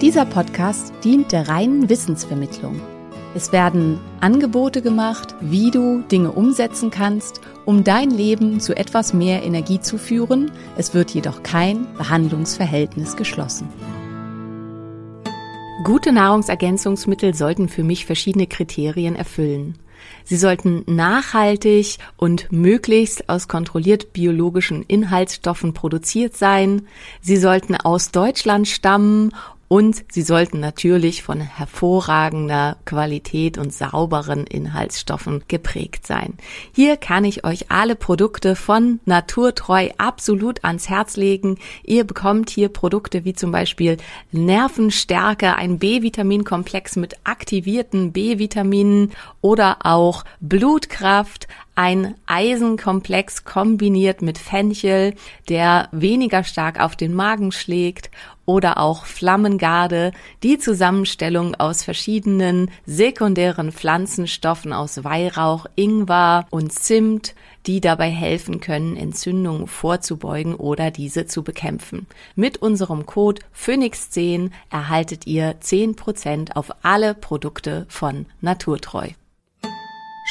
Dieser Podcast dient der reinen Wissensvermittlung. Es werden Angebote gemacht, wie du Dinge umsetzen kannst, um dein Leben zu etwas mehr Energie zu führen. Es wird jedoch kein Behandlungsverhältnis geschlossen. Gute Nahrungsergänzungsmittel sollten für mich verschiedene Kriterien erfüllen. Sie sollten nachhaltig und möglichst aus kontrolliert biologischen Inhaltsstoffen produziert sein. Sie sollten aus Deutschland stammen. Und sie sollten natürlich von hervorragender Qualität und sauberen Inhaltsstoffen geprägt sein. Hier kann ich euch alle Produkte von Naturtreu absolut ans Herz legen. Ihr bekommt hier Produkte wie zum Beispiel Nervenstärke, ein B-Vitaminkomplex mit aktivierten B-Vitaminen oder auch Blutkraft, ein Eisenkomplex kombiniert mit Fenchel, der weniger stark auf den Magen schlägt, oder auch Flammengarde, die Zusammenstellung aus verschiedenen sekundären Pflanzenstoffen aus Weihrauch, Ingwer und Zimt, die dabei helfen können, Entzündungen vorzubeugen oder diese zu bekämpfen. Mit unserem Code PHOENIX10 erhaltet ihr 10% auf alle Produkte von Naturtreu.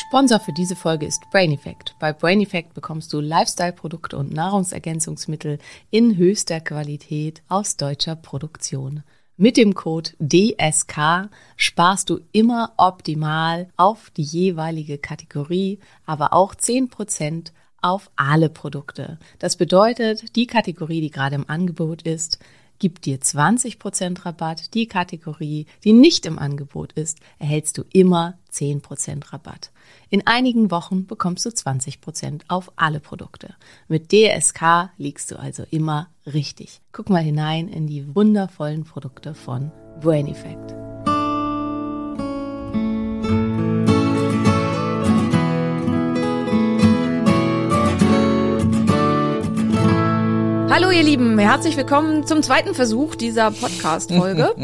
Sponsor für diese Folge ist Brain Effect. Bei Brain Effect bekommst du Lifestyle-Produkte und Nahrungsergänzungsmittel in höchster Qualität aus deutscher Produktion. Mit dem Code DSK sparst du immer optimal auf die jeweilige Kategorie, aber auch 10% auf alle Produkte. Das bedeutet, die Kategorie, die gerade im Angebot ist, gibt dir 20% Rabatt. Die Kategorie, die nicht im Angebot ist, erhältst du immer 10% Rabatt. In einigen Wochen bekommst du 20% auf alle Produkte. Mit DSK liegst du also immer richtig. Guck mal hinein in die wundervollen Produkte von Brain Effect. Hallo ihr Lieben, herzlich willkommen zum zweiten Versuch dieser Podcast-Folge.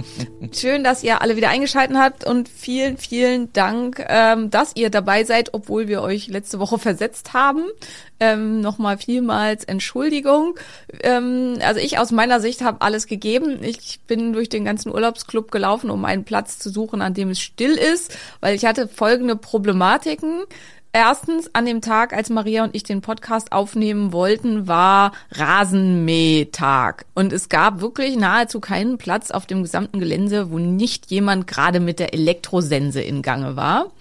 Schön, dass ihr alle wieder eingeschaltet habt und vielen, vielen Dank, dass ihr dabei seid, obwohl wir euch letzte Woche versetzt haben. Nochmal vielmals Entschuldigung. Also ich aus meiner Sicht habe alles gegeben. Ich bin durch den ganzen Urlaubsclub gelaufen, um einen Platz zu suchen, an dem es still ist, weil ich hatte folgende Problematiken. Erstens, an dem Tag, als Maria und ich den Podcast aufnehmen wollten, war Rasenmähtag. Und es gab wirklich nahezu keinen Platz auf dem gesamten Gelände, wo nicht jemand gerade mit der Elektrosense in Gange war.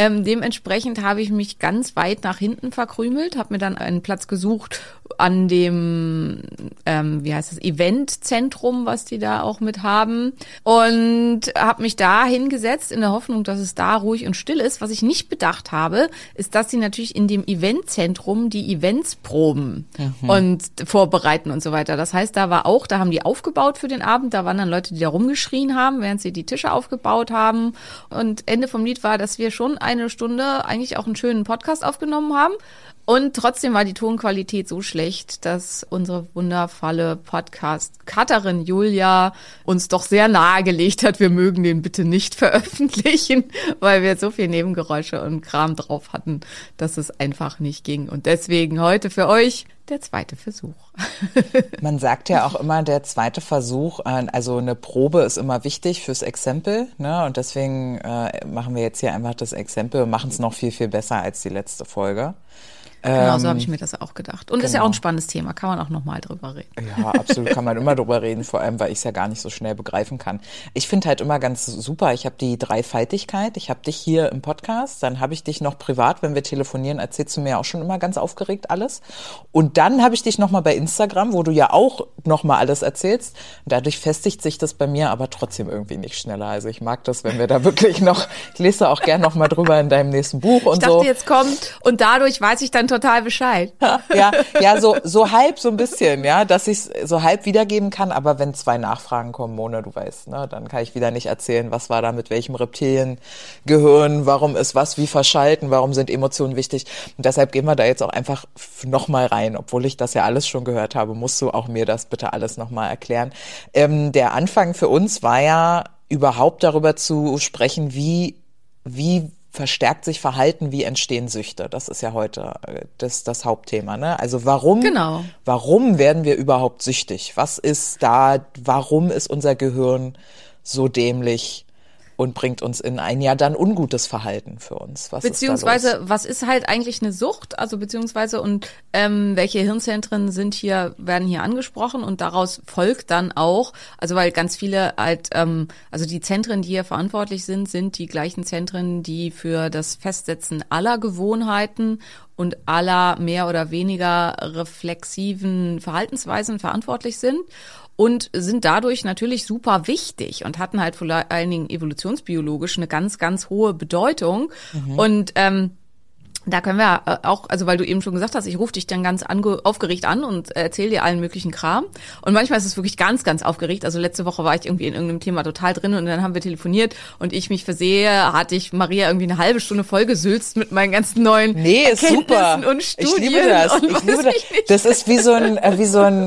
Dementsprechend habe ich mich ganz weit nach hinten verkrümelt, habe mir dann einen Platz gesucht an dem, Eventzentrum, was die da auch mit haben, und habe mich da hingesetzt in der Hoffnung, dass es da ruhig und still ist. Was ich nicht bedacht habe, ist, dass sie natürlich in dem Eventzentrum die Events proben und vorbereiten und so weiter. Das heißt, da haben die aufgebaut für den Abend, da waren dann Leute, die da rumgeschrien haben, während sie die Tische aufgebaut haben, und Ende vom Lied war, dass wir schon eine Stunde eigentlich auch einen schönen Podcast aufgenommen haben. Und trotzdem war die Tonqualität so schlecht, dass unsere wundervolle Podcast-Cutterin Julia uns doch sehr nahegelegt hat, wir mögen den bitte nicht veröffentlichen, weil wir so viel Nebengeräusche und Kram drauf hatten, dass es einfach nicht ging. Und deswegen heute für euch der zweite Versuch. Man sagt ja auch immer, der zweite Versuch, also eine Probe ist immer wichtig fürs Exempel, ne? Und deswegen machen wir jetzt hier einfach das Exempel und machen es noch viel, viel besser als die letzte Folge. Genau, so habe ich mir das auch gedacht. Und genau. Ist ja auch ein spannendes Thema, kann man auch nochmal drüber reden. Ja, absolut, kann man immer drüber reden, vor allem, weil ich es ja gar nicht so schnell begreifen kann. Ich finde halt immer ganz super, ich habe die Dreifaltigkeit, ich habe dich hier im Podcast, dann habe ich dich noch privat, wenn wir telefonieren, erzählst du mir auch schon immer ganz aufgeregt alles. Und dann habe ich dich nochmal bei Instagram, wo du ja auch nochmal alles erzählst. Dadurch festigt sich das bei mir aber trotzdem irgendwie nicht schneller. Also ich mag das, wenn wir da wirklich noch, ich lese auch gern nochmal drüber in deinem nächsten Buch und so. Ich dachte, jetzt kommt und dadurch weiß ich dann total Bescheid. Ja, so halb so ein bisschen, ja, dass ich es so halb wiedergeben kann, aber wenn 2 Nachfragen kommen, Mona, du weißt, ne, dann kann ich wieder nicht erzählen, was war da mit welchem Reptiliengehirn, warum ist was wie verschalten, warum sind Emotionen wichtig und deshalb gehen wir da jetzt auch einfach nochmal rein, obwohl ich das ja alles schon gehört habe, musst du auch mir das bitte alles nochmal erklären. Der Anfang für uns war ja überhaupt darüber zu sprechen, wie verstärkt sich Verhalten, wie entstehen Süchte? Das ist ja heute das Hauptthema, ne? Also warum werden wir überhaupt süchtig? Was ist da, warum ist unser Gehirn so dämlich und bringt uns in ein ja dann ungutes Verhalten für uns? Was beziehungsweise, ist da los? Was ist halt eigentlich eine Sucht? Also beziehungsweise und welche Hirnzentren werden hier angesprochen und daraus folgt dann auch, also weil ganz viele halt, also die Zentren, die hier verantwortlich sind, sind die gleichen Zentren, die für das Festsetzen aller Gewohnheiten und aller mehr oder weniger reflexiven Verhaltensweisen verantwortlich sind. Und sind dadurch natürlich super wichtig und hatten halt vor allen Dingen evolutionsbiologisch eine ganz, ganz hohe Bedeutung. Mhm. Und da können wir auch, also weil du eben schon gesagt hast, ich rufe dich dann ganz aufgeregt an und erzähle dir allen möglichen Kram. Und manchmal ist es wirklich ganz, ganz aufgeregt. Also letzte Woche war ich irgendwie in irgendeinem Thema total drin und dann haben wir telefoniert und ich mich versehe, hatte ich Maria irgendwie eine halbe Stunde vollgesülzt mit meinen ganzen neuen Erkenntnissen und Studien. Ich liebe das. Das ist wie so ein,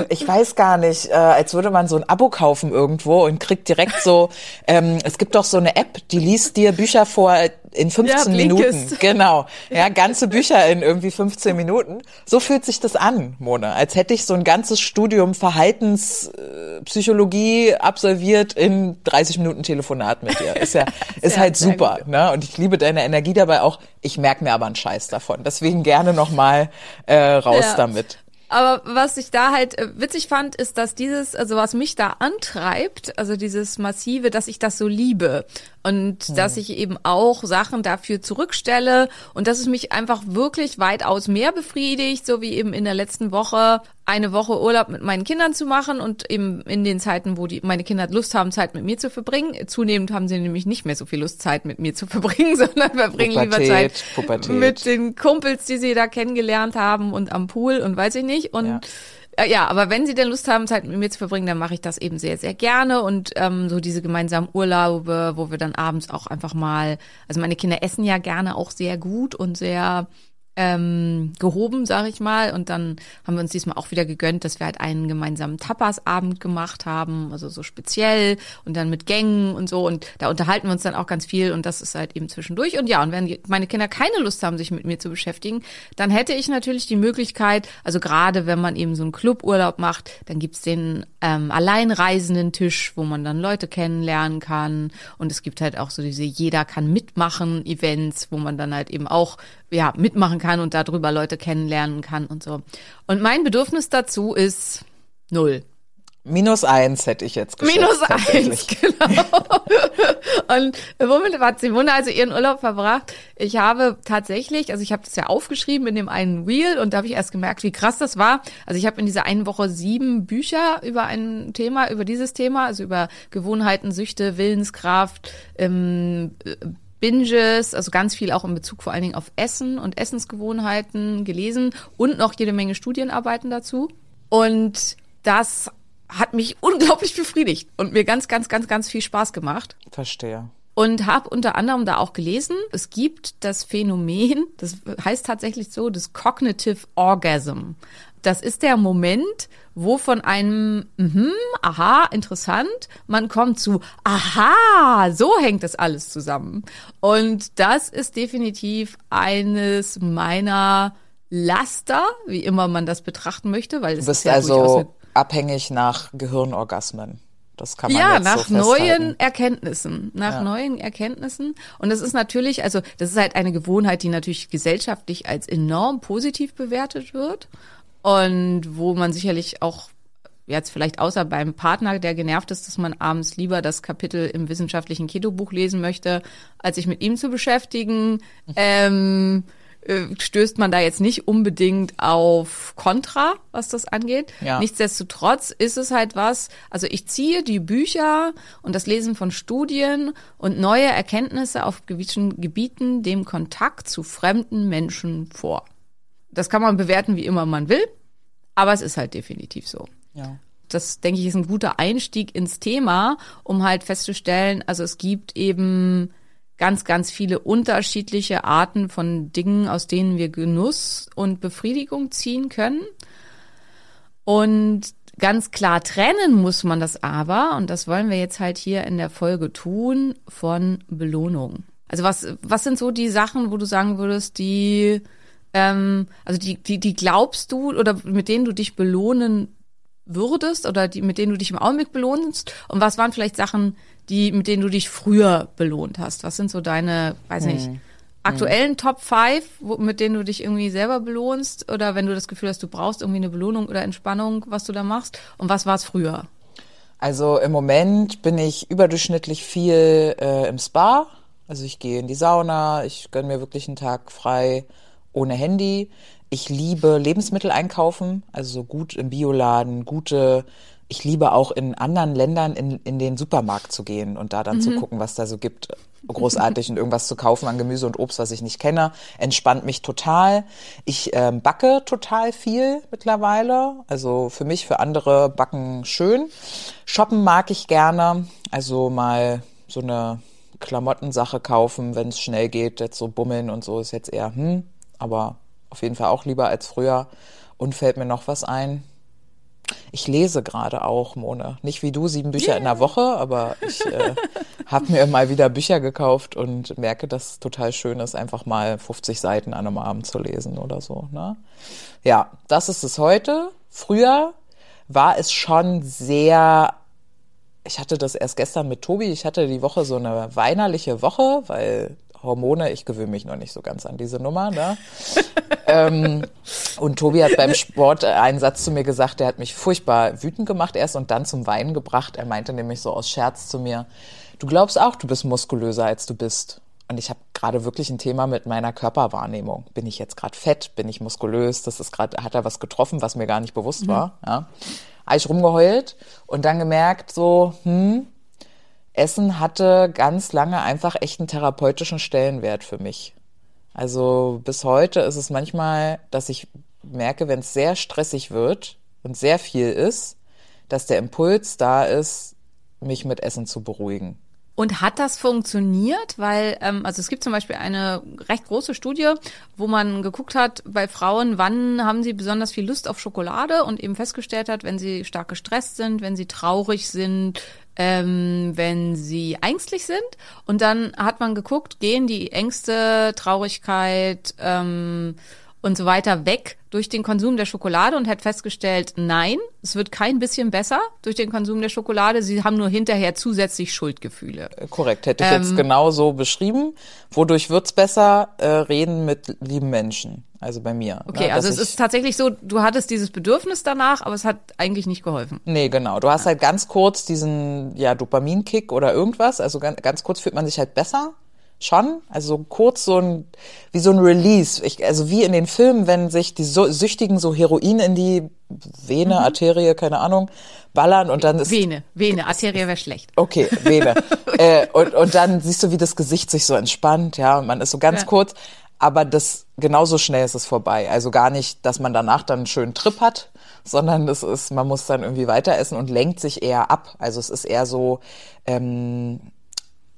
ich weiß gar nicht, als würde man so ein Abo kaufen irgendwo und kriegt direkt so, es gibt doch so eine App, die liest dir Bücher vor, in 15 Minuten, genau. Ja, ganze Bücher in irgendwie 15 Minuten. So fühlt sich das an, Mona, als hätte ich so ein ganzes Studium Verhaltenspsychologie absolviert in 30 Minuten Telefonat mit dir. Ist halt super, ne? Und ich liebe deine Energie dabei auch. Ich merke mir aber einen Scheiß davon. Deswegen gerne nochmal raus damit. Aber was ich da halt witzig fand, ist, dass was mich da antreibt, also dieses Massive, dass ich das so liebe und dass ich eben auch Sachen dafür zurückstelle und dass es mich einfach wirklich weitaus mehr befriedigt, so wie eben in der letzten Woche eine Woche Urlaub mit meinen Kindern zu machen und eben in den Zeiten, wo meine Kinder Lust haben, Zeit mit mir zu verbringen. Zunehmend haben sie nämlich nicht mehr so viel Lust, Zeit mit mir zu verbringen, sondern verbringen lieber Zeit mit den Kumpels, die sie da kennengelernt haben und am Pool und weiß ich nicht. Und ja, aber wenn sie denn Lust haben, Zeit mit mir zu verbringen, dann mache ich das eben sehr, sehr gerne. Und so diese gemeinsamen Urlaube, wo wir dann abends auch einfach mal, also meine Kinder essen ja gerne auch sehr gut und sehr gehoben, sage ich mal. Und dann haben wir uns diesmal auch wieder gegönnt, dass wir halt einen gemeinsamen Tapasabend gemacht haben, also so speziell und dann mit Gängen und so. Und da unterhalten wir uns dann auch ganz viel und das ist halt eben zwischendurch. Und ja, und wenn meine Kinder keine Lust haben, sich mit mir zu beschäftigen, dann hätte ich natürlich die Möglichkeit, also gerade wenn man eben so einen Cluburlaub macht, dann gibt's den alleinreisenden Tisch, wo man dann Leute kennenlernen kann. Und es gibt halt auch so diese Jeder-kann-mitmachen-Events, wo man dann halt eben auch mitmachen kann und darüber Leute kennenlernen kann und so. Und mein Bedürfnis dazu ist 0. -1 hätte ich jetzt geschätzt. -1, genau. Und womit hat Simone also ihren Urlaub verbracht? Ich habe tatsächlich, also ich habe das ja aufgeschrieben in dem einen Reel und da habe ich erst gemerkt, wie krass das war. Also ich habe in dieser einen Woche 7 Bücher über dieses Thema, also über Gewohnheiten, Süchte, Willenskraft, Binges, also ganz viel auch in Bezug vor allen Dingen auf Essen und Essensgewohnheiten gelesen und noch jede Menge Studienarbeiten dazu. Und das hat mich unglaublich befriedigt und mir ganz, ganz, ganz, ganz viel Spaß gemacht. Verstehe. Und habe unter anderem da auch gelesen, es gibt das Phänomen, das heißt tatsächlich so, das Cognitive Orgasm. Das ist der Moment, wo von einem aha, interessant, man kommt zu aha, so hängt das alles zusammen. Und das ist definitiv eines meiner Laster, wie immer man das betrachten möchte, weil es ist ja durchaus abhängig nach Gehirnorgasmen. Das kann man ja jetzt nach so neuen Erkenntnissen, neuen Erkenntnissen. Und das ist natürlich, also das ist halt eine Gewohnheit, die natürlich gesellschaftlich als enorm positiv bewertet wird und wo man sicherlich auch jetzt vielleicht außer beim Partner, der genervt ist, dass man abends lieber das Kapitel im wissenschaftlichen Keto-Buch lesen möchte, als sich mit ihm zu beschäftigen, stößt man da jetzt nicht unbedingt auf Kontra, was das angeht. Ja. Nichtsdestotrotz ist es halt was, also ich ziehe die Bücher und das Lesen von Studien und neue Erkenntnisse auf gewissen Gebieten dem Kontakt zu fremden Menschen vor. Das kann man bewerten, wie immer man will, aber es ist halt definitiv so. Ja. Das, denke ich, ist ein guter Einstieg ins Thema, um halt festzustellen, also es gibt eben ganz, ganz viele unterschiedliche Arten von Dingen, aus denen wir Genuss und Befriedigung ziehen können. Und ganz klar trennen muss man das aber, und das wollen wir jetzt halt hier in der Folge tun, von Belohnung. Also was sind so die Sachen, wo du sagen würdest, die, also die glaubst du oder mit denen du dich belohnen würdest oder die, mit denen du dich im Augenblick belohnst, und was waren vielleicht Sachen, die, mit denen du dich früher belohnt hast? Was sind so deine, weiß nicht, aktuellen Top 5, mit denen du dich irgendwie selber belohnst, oder wenn du das Gefühl hast, du brauchst irgendwie eine Belohnung oder Entspannung, was du da machst, und was war es früher? Also im Moment bin ich überdurchschnittlich viel im Spa, also ich gehe in die Sauna, ich gönne mir wirklich einen Tag frei ohne Handy. Ich liebe Lebensmittel einkaufen, also so gut im Bioladen, ich liebe auch in anderen Ländern in den Supermarkt zu gehen und da dann zu gucken, was da so gibt, großartig, und irgendwas zu kaufen an Gemüse und Obst, was ich nicht kenne, entspannt mich total. Ich backe total viel mittlerweile, also für mich, für andere backen schön. Shoppen mag ich gerne, also mal so eine Klamottensache kaufen, wenn es schnell geht, jetzt so bummeln und so ist jetzt eher, aber auf jeden Fall auch lieber als früher. Und fällt mir noch was ein? Ich lese gerade auch, Mone. Nicht wie du, 7 Bücher in der Woche, aber ich habe mir mal wieder Bücher gekauft und merke, dass es total schön ist, einfach mal 50 Seiten an einem Abend zu lesen oder so, ne? Ja, das ist es heute. Früher war es schon sehr, ich hatte das erst gestern mit Tobi, ich hatte die Woche so eine weinerliche Woche, weil Hormone, ich gewöhne mich noch nicht so ganz an diese Nummer, ne? Und Tobi hat beim Sport einen Satz zu mir gesagt, der hat mich furchtbar wütend gemacht erst und dann zum Weinen gebracht. Er meinte nämlich so aus Scherz zu mir, du glaubst auch, du bist muskulöser, als du bist. Und ich habe gerade wirklich ein Thema mit meiner Körperwahrnehmung. Bin ich jetzt gerade fett? Bin ich muskulös? Das ist gerade, hat er was getroffen, was mir gar nicht bewusst war, ja? Habe ich rumgeheult und dann gemerkt so, Essen hatte ganz lange einfach echt einen therapeutischen Stellenwert für mich. Also bis heute ist es manchmal, dass ich merke, wenn es sehr stressig wird und sehr viel ist, dass der Impuls da ist, mich mit Essen zu beruhigen. Und hat das funktioniert? Weil, also es gibt zum Beispiel eine recht große Studie, wo man geguckt hat bei Frauen, wann haben sie besonders viel Lust auf Schokolade, und eben festgestellt hat, wenn sie stark gestresst sind, wenn sie traurig sind, wenn sie ängstlich sind. Und dann hat man geguckt, gehen die Ängste, Traurigkeit und so weiter weg durch den Konsum der Schokolade, und hat festgestellt, nein, es wird kein bisschen besser durch den Konsum der Schokolade. Sie haben nur hinterher zusätzlich Schuldgefühle. Korrekt, hätte ich jetzt genau so beschrieben. Wodurch wird's besser? Reden mit lieben Menschen, also bei mir. Okay, ne, also es ist tatsächlich so, du hattest dieses Bedürfnis danach, aber es hat eigentlich nicht geholfen. Nee, genau. Du hast halt ganz kurz diesen Dopaminkick oder irgendwas. Also ganz kurz fühlt man sich halt besser. Schon, also kurz wie so ein Release. Also wie in den Filmen, wenn sich die Süchtigen so Heroin in die Vene, Arterie, keine Ahnung, ballern und dann ist... Vene, Arterie wäre schlecht. Okay, Vene. Und dann siehst du, wie das Gesicht sich so entspannt, ja, und man ist so ganz kurz, aber das genauso schnell ist es vorbei. Also gar nicht, dass man danach dann einen schönen Trip hat, sondern das ist, man muss dann irgendwie weiter essen und lenkt sich eher ab. Also es ist eher so...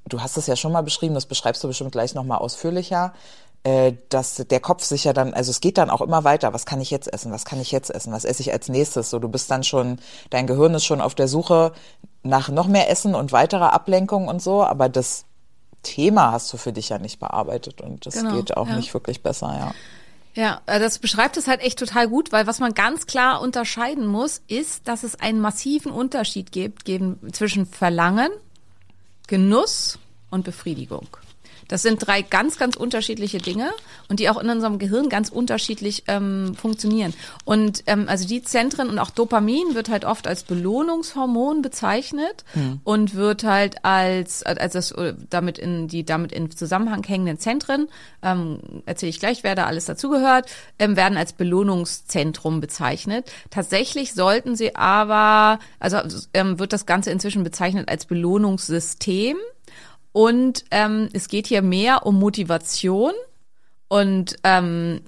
du hast es ja schon mal beschrieben, das beschreibst du bestimmt gleich nochmal ausführlicher, dass der Kopf sich ja dann, also es geht dann auch immer weiter, was kann ich jetzt essen, was kann ich jetzt essen, was esse ich als nächstes, so, du bist dann schon, dein Gehirn ist schon auf der Suche nach noch mehr Essen und weiterer Ablenkung und so, aber das Thema hast du für dich ja nicht bearbeitet und das geht auch nicht wirklich besser, ja. Ja, das beschreibt es halt echt total gut, weil was man ganz klar unterscheiden muss, ist, dass es einen massiven Unterschied gibt zwischen Verlangen, Genuss und Befriedigung. Das sind drei ganz, ganz unterschiedliche Dinge und die auch in unserem Gehirn ganz unterschiedlich funktionieren. Und also die Zentren und auch Dopamin wird halt oft als Belohnungshormon bezeichnet und wird halt als das damit in Zusammenhang hängenden Zentren, erzähle ich gleich, wer da alles dazugehört, werden als Belohnungszentrum bezeichnet. Tatsächlich sollten sie aber, wird das Ganze inzwischen bezeichnet als Belohnungssystem. Und es geht hier mehr um Motivation und Drang.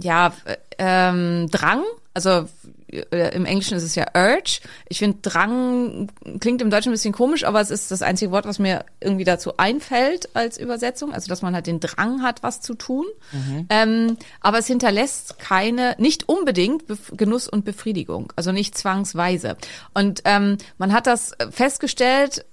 Also im Englischen ist es ja Urge. Ich finde, Drang klingt im Deutschen ein bisschen komisch, aber es ist das einzige Wort, was mir irgendwie dazu einfällt als Übersetzung. Also, dass man halt den Drang hat, was zu tun. Mhm. Aber es hinterlässt nicht unbedingt Genuss und Befriedigung, also nicht zwangsweise. Und man hat das festgestellt,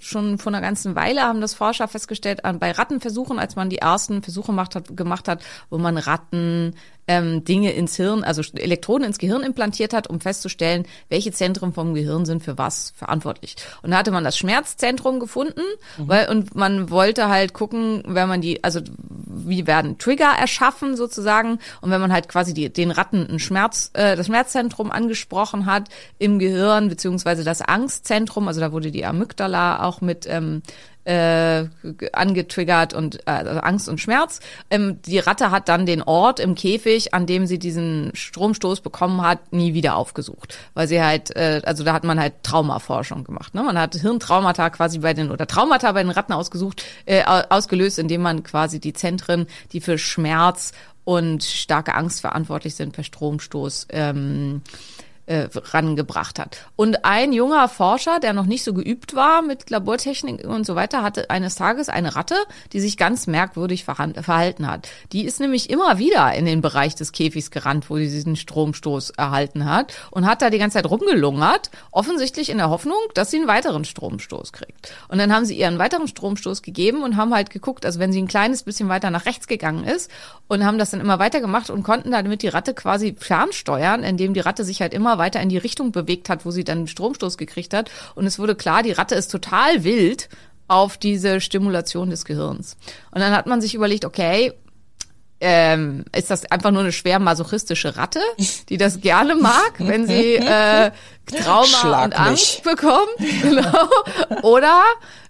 schon vor einer ganzen Weile haben das Forscher festgestellt, bei Rattenversuchen, als man die ersten Versuche gemacht hat, wo man Ratten Dinge ins Hirn, also Elektroden ins Gehirn implantiert hat, um festzustellen, welche Zentren vom Gehirn sind für was verantwortlich. Und da hatte man das Schmerzzentrum gefunden, und man wollte halt gucken, wenn man wie werden Trigger erschaffen sozusagen, und wenn man halt quasi den Ratten das Schmerzzentrum angesprochen hat im Gehirn, beziehungsweise das Angstzentrum, also da wurde die Amygdala auch mit angetriggert und also Angst und Schmerz. Die Ratte hat dann den Ort im Käfig, an dem sie diesen Stromstoß bekommen hat, nie wieder aufgesucht, weil sie halt, da hat man halt Traumaforschung gemacht. Ne? Man hat Hirntraumata quasi Traumata bei den Ratten ausgelöst, indem man quasi die Zentren, die für Schmerz und starke Angst verantwortlich sind, per Stromstoß rangebracht hat. Und ein junger Forscher, der noch nicht so geübt war mit Labortechnik und so weiter, hatte eines Tages eine Ratte, die sich ganz merkwürdig verhalten hat. Die ist nämlich immer wieder in den Bereich des Käfigs gerannt, wo sie diesen Stromstoß erhalten hat, und hat da die ganze Zeit rumgelungert, offensichtlich in der Hoffnung, dass sie einen weiteren Stromstoß kriegt. Und dann haben sie ihr einen weiteren Stromstoß gegeben und haben halt geguckt, also wenn sie ein kleines bisschen weiter nach rechts gegangen ist, und haben das dann immer weiter gemacht und konnten damit die Ratte quasi fernsteuern, indem die Ratte sich halt immer weiter in die Richtung bewegt hat, wo sie dann einen Stromstoß gekriegt hat. Und es wurde klar, die Ratte ist total wild auf diese Stimulation des Gehirns. Und dann hat man sich überlegt, okay, ist das einfach nur eine schwer masochistische Ratte, die das gerne mag, wenn sie Trauma und Angst bekommt? Genau. Oder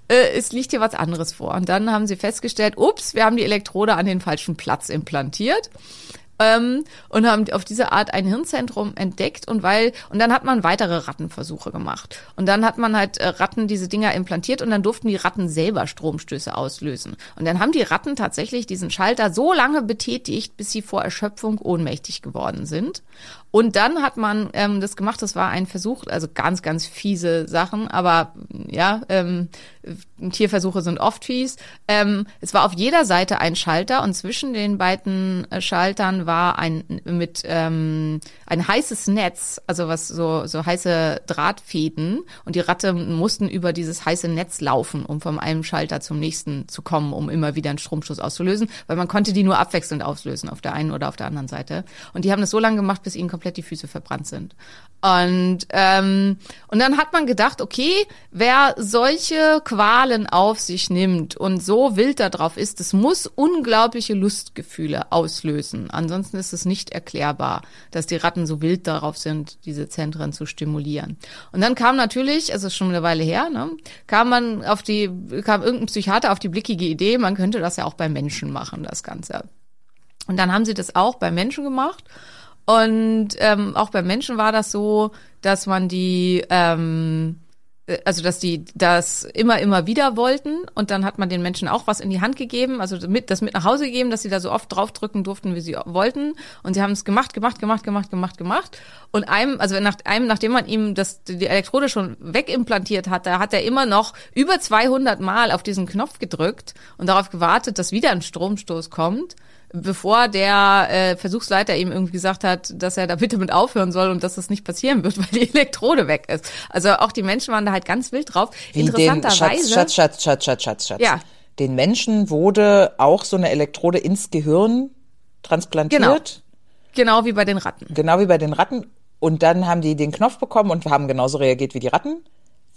es liegt hier was anderes vor. Und dann haben sie festgestellt, wir haben die Elektrode an den falschen Platz implantiert. Und haben auf diese Art ein Hirnzentrum entdeckt, und dann hat man weitere Rattenversuche gemacht. Und dann hat man halt Ratten diese Dinger implantiert, und dann durften die Ratten selber Stromstöße auslösen. Und dann haben die Ratten tatsächlich diesen Schalter so lange betätigt, bis sie vor Erschöpfung ohnmächtig geworden sind. Und dann hat man das gemacht, das war ein Versuch, also ganz, ganz fiese Sachen, aber ja, Tierversuche sind oft fies. Es war auf jeder Seite ein Schalter, und zwischen den beiden Schaltern war ein heißes Netz, also was so heiße Drahtfäden, und die Ratten mussten über dieses heiße Netz laufen, um von einem Schalter zum nächsten zu kommen, um immer wieder einen Stromstoß auszulösen, weil man konnte die nur abwechselnd auslösen, auf der einen oder auf der anderen Seite. Und die haben das so lange gemacht, bis ihnen komplett die Füße verbrannt sind. Und dann hat man gedacht, okay, wer solche Qualen auf sich nimmt und so wild darauf ist, das muss unglaubliche Lustgefühle auslösen. Ansonsten ist es nicht erklärbar, dass die Ratten so wild darauf sind, diese Zentren zu stimulieren. Und dann kam natürlich, also schon eine Weile her, ne, kam irgendein Psychiater auf die blickige Idee, man könnte das ja auch bei Menschen machen, das Ganze. Und dann haben sie das auch bei Menschen gemacht. Und auch bei Menschen war das so, dass man dass die das immer, immer wieder wollten. Und dann hat man den Menschen auch was in die Hand gegeben, also mit nach Hause gegeben, dass sie da so oft draufdrücken durften, wie sie wollten. Und sie haben es gemacht. Und nachdem man ihm die Elektrode schon wegimplantiert hat, da hat er immer noch über 200 Mal auf diesen Knopf gedrückt und darauf gewartet, dass wieder ein Stromstoß kommt, bevor der Versuchsleiter ihm irgendwie gesagt hat, dass er da bitte mit aufhören soll und dass das nicht passieren wird, weil die Elektrode weg ist. Also auch die Menschen waren da halt ganz wild drauf. Interessanterweise. Schatz. Ja. Den Menschen wurde auch so eine Elektrode ins Gehirn transplantiert. Genau. Genau wie bei den Ratten. Genau wie bei den Ratten. Und dann haben die den Knopf bekommen und haben genauso reagiert wie die Ratten.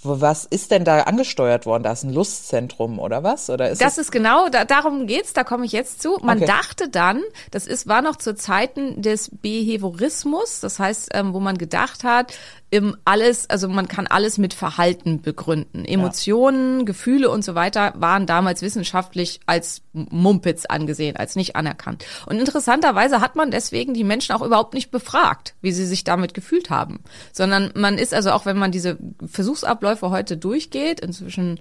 Was ist denn da angesteuert worden? Da ist ein Lustzentrum oder was? Oder ist das ist genau, darum geht's, da komme ich jetzt zu. Man dachte dann, das war noch zu Zeiten des Behaviorismus, das heißt, wo man gedacht hat, man kann alles mit Verhalten begründen. Emotionen, Gefühle und so weiter waren damals wissenschaftlich als Mumpitz angesehen, als nicht anerkannt. Und interessanterweise hat man deswegen die Menschen auch überhaupt nicht befragt, wie sie sich damit gefühlt haben. Sondern man ist also auch, wenn man diese Versuchsabläufe heute durchgeht, inzwischen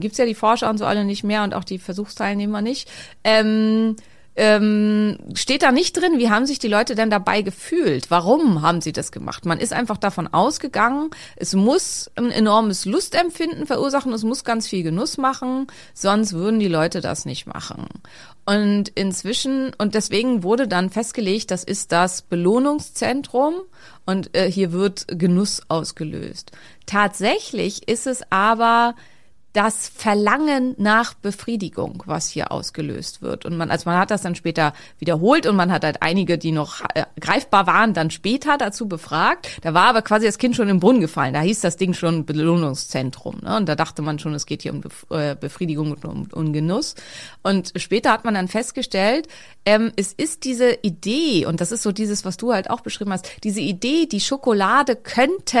gibt's ja die Forscher und so alle nicht mehr und auch die Versuchsteilnehmer nicht, steht da nicht drin, wie haben sich die Leute denn dabei gefühlt? Warum haben sie das gemacht? Man ist einfach davon ausgegangen, es muss ein enormes Lustempfinden verursachen, es muss ganz viel Genuss machen, sonst würden die Leute das nicht machen. Und deswegen wurde dann festgelegt, das ist das Belohnungszentrum und hier wird Genuss ausgelöst. Tatsächlich ist es aber das Verlangen nach Befriedigung, was hier ausgelöst wird. Und man hat das dann später wiederholt und man hat halt einige, die noch greifbar waren, dann später dazu befragt. Da war aber quasi das Kind schon im Brunnen gefallen. Da hieß das Ding schon Belohnungszentrum. Ne? Und da dachte man schon, es geht hier um Befriedigung und um Genuss. Und später hat man dann festgestellt, es ist diese Idee, und das ist so dieses, was du halt auch beschrieben hast, diese Idee, die Schokolade könnte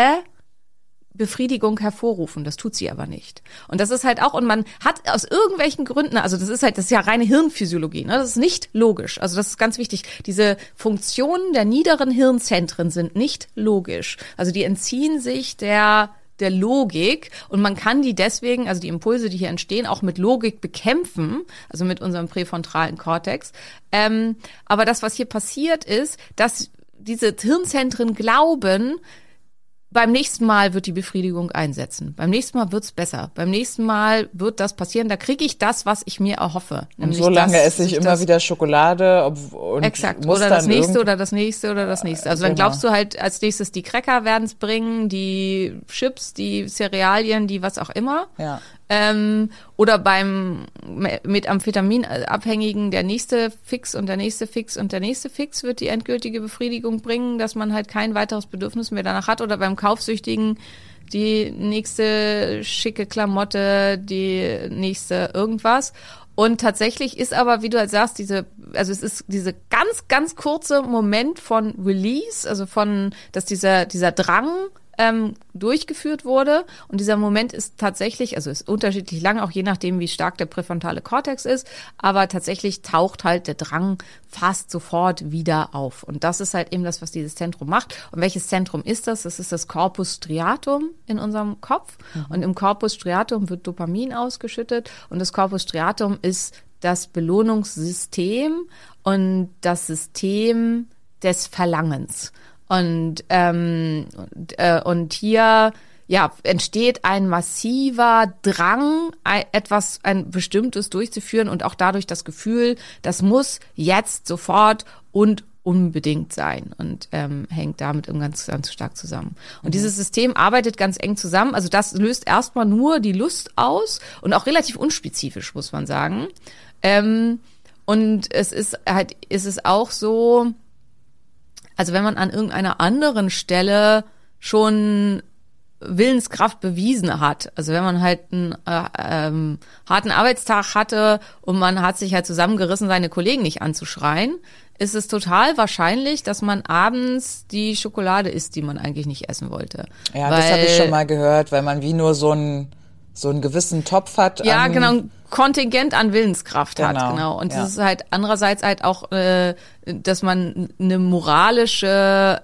Befriedigung hervorrufen, das tut sie aber nicht. Und das ist halt auch, und man hat aus irgendwelchen Gründen, also das ist ja reine Hirnphysiologie, ne? Das ist nicht logisch. Also das ist ganz wichtig. Diese Funktionen der niederen Hirnzentren sind nicht logisch. Also die entziehen sich der Logik und man kann die deswegen, also die Impulse, die hier entstehen, auch mit Logik bekämpfen, also mit unserem präfrontalen Kortex. Aber das, was hier passiert ist, dass diese Hirnzentren glauben, beim nächsten Mal wird die Befriedigung einsetzen. Beim nächsten Mal wird's besser. Beim nächsten Mal wird das passieren. Da kriege ich das, was ich mir erhoffe. Und solange esse ich immer wieder Schokolade. Exakt. Oder das nächste oder das nächste oder das nächste. Also dann glaubst du halt, als nächstes die Cracker werden's bringen, die Chips, die Cerealien, die was auch immer. Ja. Oder beim mit Amphetaminabhängigen der nächste Fix und der nächste Fix und der nächste Fix wird die endgültige Befriedigung bringen, dass man halt kein weiteres Bedürfnis mehr danach hat. Oder beim Kaufsüchtigen die nächste schicke Klamotte, die nächste irgendwas. Und tatsächlich ist aber, wie du halt sagst, es ist diese ganz, ganz kurze Moment von Release, also dass dieser Drang durchgeführt wurde. Und dieser Moment ist tatsächlich, also ist unterschiedlich lang, auch je nachdem, wie stark der präfrontale Kortex ist, aber tatsächlich taucht halt der Drang fast sofort wieder auf. Und das ist halt eben das, was dieses Zentrum macht. Und welches Zentrum ist das? Das ist das Corpus striatum in unserem Kopf. Und im Corpus striatum wird Dopamin ausgeschüttet. Und das Corpus striatum ist das Belohnungssystem und das System des Verlangens. Und hier entsteht ein massiver Drang, ein bestimmtes durchzuführen und auch dadurch das Gefühl, das muss jetzt sofort und unbedingt sein und hängt damit ganz, ganz stark zusammen. Und dieses System arbeitet ganz eng zusammen. Also das löst erstmal nur die Lust aus und auch relativ unspezifisch, muss man sagen. Und es ist auch so, also wenn man an irgendeiner anderen Stelle schon Willenskraft bewiesen hat, also wenn man halt einen harten Arbeitstag hatte und man hat sich halt zusammengerissen, seine Kollegen nicht anzuschreien, ist es total wahrscheinlich, dass man abends die Schokolade isst, die man eigentlich nicht essen wollte. Ja, das habe ich schon mal gehört, weil man wie nur so einen gewissen Topf hat. Ja, genau, ein Kontingent an Willenskraft hat, genau. Und das ist halt andererseits halt auch, dass man eine moralische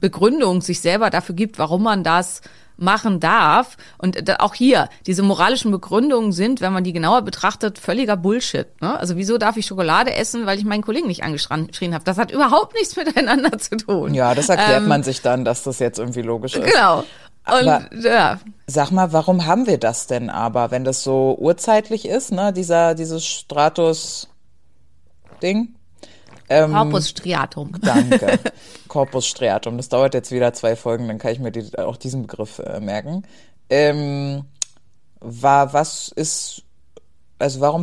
Begründung sich selber dafür gibt, warum man das machen darf. Und auch hier, diese moralischen Begründungen sind, wenn man die genauer betrachtet, völliger Bullshit. Ne? Also wieso darf ich Schokolade essen, weil ich meinen Kollegen nicht angeschrien habe? Das hat überhaupt nichts miteinander zu tun. Ja, das erklärt man sich dann, dass das jetzt irgendwie logisch ist. Genau. Aber sag mal, warum haben wir das denn aber, wenn das so urzeitlich ist, ne, dieses Stratus-Ding? Corpus striatum. Danke. Corpus striatum. Das dauert jetzt wieder 2 Folgen, dann kann ich mir auch diesen Begriff merken. Warum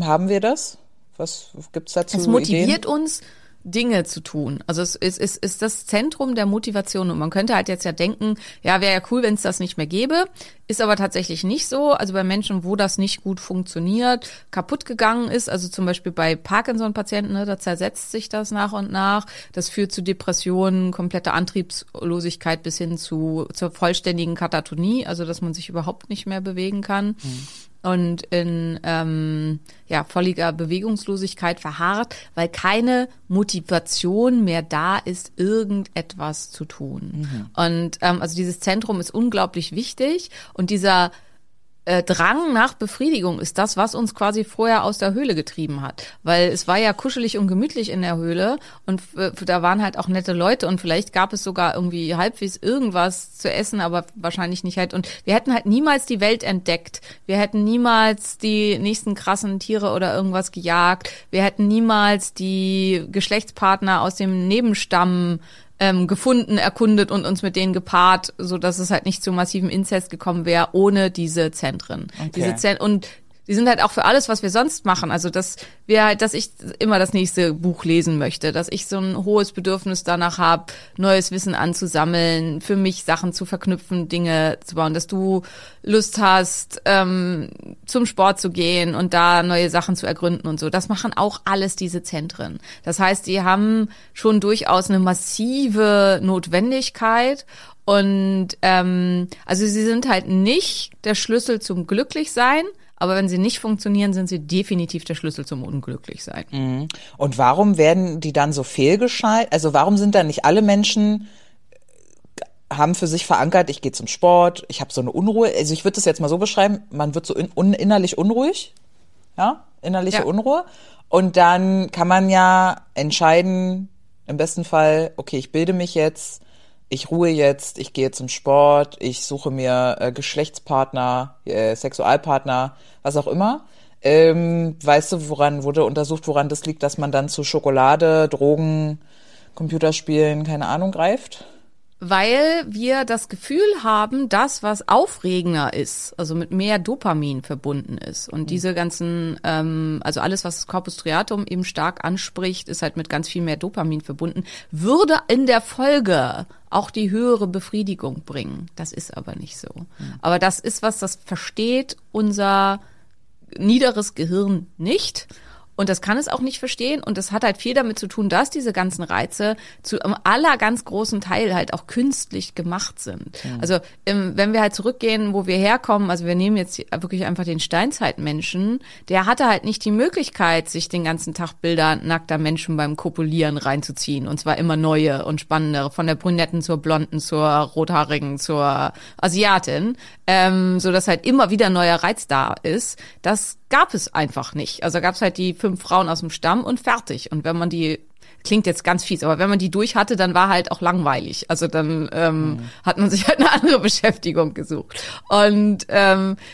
haben wir das? Was gibt's dazu? Es motiviert uns Dinge zu tun. Also es ist das Zentrum der Motivation. Und man könnte halt jetzt ja denken, ja, wäre ja cool, wenn es das nicht mehr gäbe. Ist aber tatsächlich nicht so. Also bei Menschen, wo das nicht gut funktioniert, kaputt gegangen ist, also zum Beispiel bei Parkinson-Patienten, ne, da zersetzt sich das nach und nach. Das führt zu Depressionen, kompletter Antriebslosigkeit bis hin zur vollständigen Katatonie, also dass man sich überhaupt nicht mehr bewegen kann. Mhm. Und in völliger Bewegungslosigkeit verharrt, weil keine Motivation mehr da ist, irgendetwas zu tun. Mhm. Und also dieses Zentrum ist unglaublich wichtig. Und dieser Drang nach Befriedigung ist das, was uns quasi vorher aus der Höhle getrieben hat. Weil es war ja kuschelig und gemütlich in der Höhle und da waren halt auch nette Leute und vielleicht gab es sogar irgendwie halbwegs irgendwas zu essen, aber wahrscheinlich nicht halt. Und wir hätten halt niemals die Welt entdeckt. Wir hätten niemals die nächsten krassen Tiere oder irgendwas gejagt. Wir hätten niemals die Geschlechtspartner aus dem Nebenstamm gefunden, erkundet und uns mit denen gepaart, so dass es halt nicht zu massivem Inzest gekommen wäre, ohne diese Zentren. Okay. Und die sind halt auch für alles, was wir sonst machen. Also, dass ich immer das nächste Buch lesen möchte, dass ich so ein hohes Bedürfnis danach habe, neues Wissen anzusammeln, für mich Sachen zu verknüpfen, Dinge zu bauen, dass du Lust hast, zum Sport zu gehen und da neue Sachen zu ergründen und so. Das machen auch alles diese Zentren. Das heißt, die haben schon durchaus eine massive Notwendigkeit. Und also sie sind halt nicht der Schlüssel zum Glücklichsein, aber wenn sie nicht funktionieren, sind sie definitiv der Schlüssel zum Unglücklichsein. Mhm. Und warum werden die dann so fehlgeschaltet? Also warum sind dann nicht alle Menschen, haben für sich verankert, ich gehe zum Sport, ich habe so eine Unruhe. Also ich würde das jetzt mal so beschreiben, man wird so innerlich unruhig, ja, innerliche Unruhe. Und dann kann man ja entscheiden, im besten Fall, okay, ich bilde mich jetzt, ich ruhe jetzt, ich gehe zum Sport, ich suche mir Geschlechtspartner, Sexualpartner, was auch immer. Weißt du, woran wurde untersucht, woran das liegt, dass man dann zu Schokolade, Drogen, Computerspielen, keine Ahnung, greift? Weil wir das Gefühl haben, das, was aufregender ist, also mit mehr Dopamin verbunden ist. Und diese ganzen, also alles, was das Corpus Striatum eben stark anspricht, ist halt mit ganz viel mehr Dopamin verbunden, würde in der Folge auch die höhere Befriedigung bringen. Das ist aber nicht so. Aber das ist was, das versteht unser niederes Gehirn nicht. Und das kann es auch nicht verstehen und das hat halt viel damit zu tun, dass diese ganzen Reize zu einem ganz großen Teil halt auch künstlich gemacht sind. Ja. Also wenn wir halt zurückgehen, wo wir herkommen, also wir nehmen jetzt wirklich einfach den Steinzeitmenschen, der hatte halt nicht die Möglichkeit, sich den ganzen Tag Bilder nackter Menschen beim Kopulieren reinzuziehen und zwar immer neue und spannendere, von der Brünetten zur Blonden, zur Rothaarigen, zur Asiatin, sodass halt immer wieder neuer Reiz da ist, das gab es einfach nicht. Also gab es halt die 5 Frauen aus dem Stamm und fertig. Und wenn man die, klingt jetzt ganz fies, aber wenn man die durch hatte, dann war halt auch langweilig. Also dann hat man sich halt eine andere Beschäftigung gesucht. Und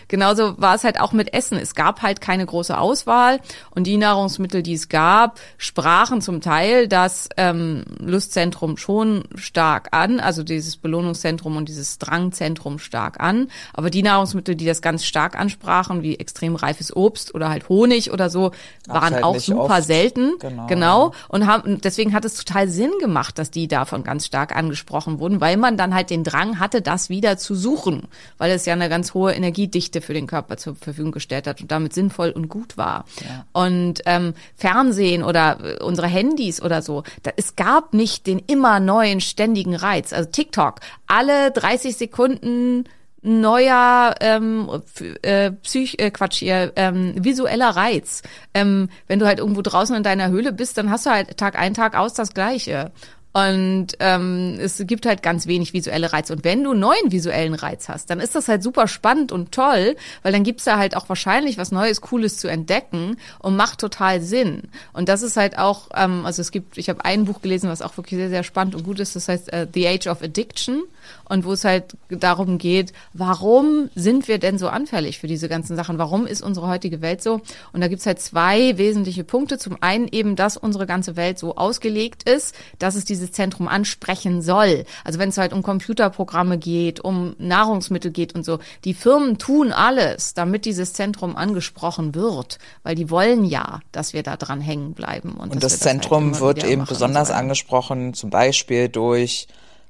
genauso war es halt auch mit Essen. Es gab halt keine große Auswahl. Und die Nahrungsmittel, die es gab, sprachen zum Teil das Lustzentrum schon stark an, also dieses Belohnungszentrum und dieses Drangzentrum stark an. Aber die Nahrungsmittel, die das ganz stark ansprachen, wie extrem reifes Obst oder halt Honig oder so, waren halt auch super oft. Selten. Genau. Und deswegen hat es total Sinn gemacht, dass die davon ganz stark angesprochen wurden, weil man dann halt den Drang hatte, das wieder zu suchen, weil es ja eine ganz hohe Energiedichte für den Körper zur Verfügung gestellt hat und damit sinnvoll und gut war. Ja. Und Fernsehen oder unsere Handys oder so, es gab nicht den immer neuen ständigen Reiz. Also TikTok, alle 30 Sekunden neuer visueller Reiz. Wenn du halt irgendwo draußen in deiner Höhle bist, dann hast du halt Tag ein, Tag aus das Gleiche. Und es gibt halt ganz wenig visuelle Reize. Und wenn du neuen visuellen Reiz hast, dann ist das halt super spannend und toll, weil dann gibt's da halt auch wahrscheinlich was Neues, Cooles zu entdecken und macht total Sinn. Und das ist halt auch, also ich habe ein Buch gelesen, was auch wirklich sehr, sehr spannend und gut ist, das heißt The Age of Addiction und wo es halt darum geht, warum sind wir denn so anfällig für diese ganzen Sachen? Warum ist unsere heutige Welt so? Und da gibt's halt 2 wesentliche Punkte. Zum einen eben, dass unsere ganze Welt so ausgelegt ist, dass es diese dieses Zentrum ansprechen soll. Also wenn es halt um Computerprogramme geht, um Nahrungsmittel geht und so. Die Firmen tun alles, damit dieses Zentrum angesprochen wird, weil die wollen ja, dass wir da dran hängen bleiben. Und das Zentrum halt wird eben besonders angesprochen, zum Beispiel durch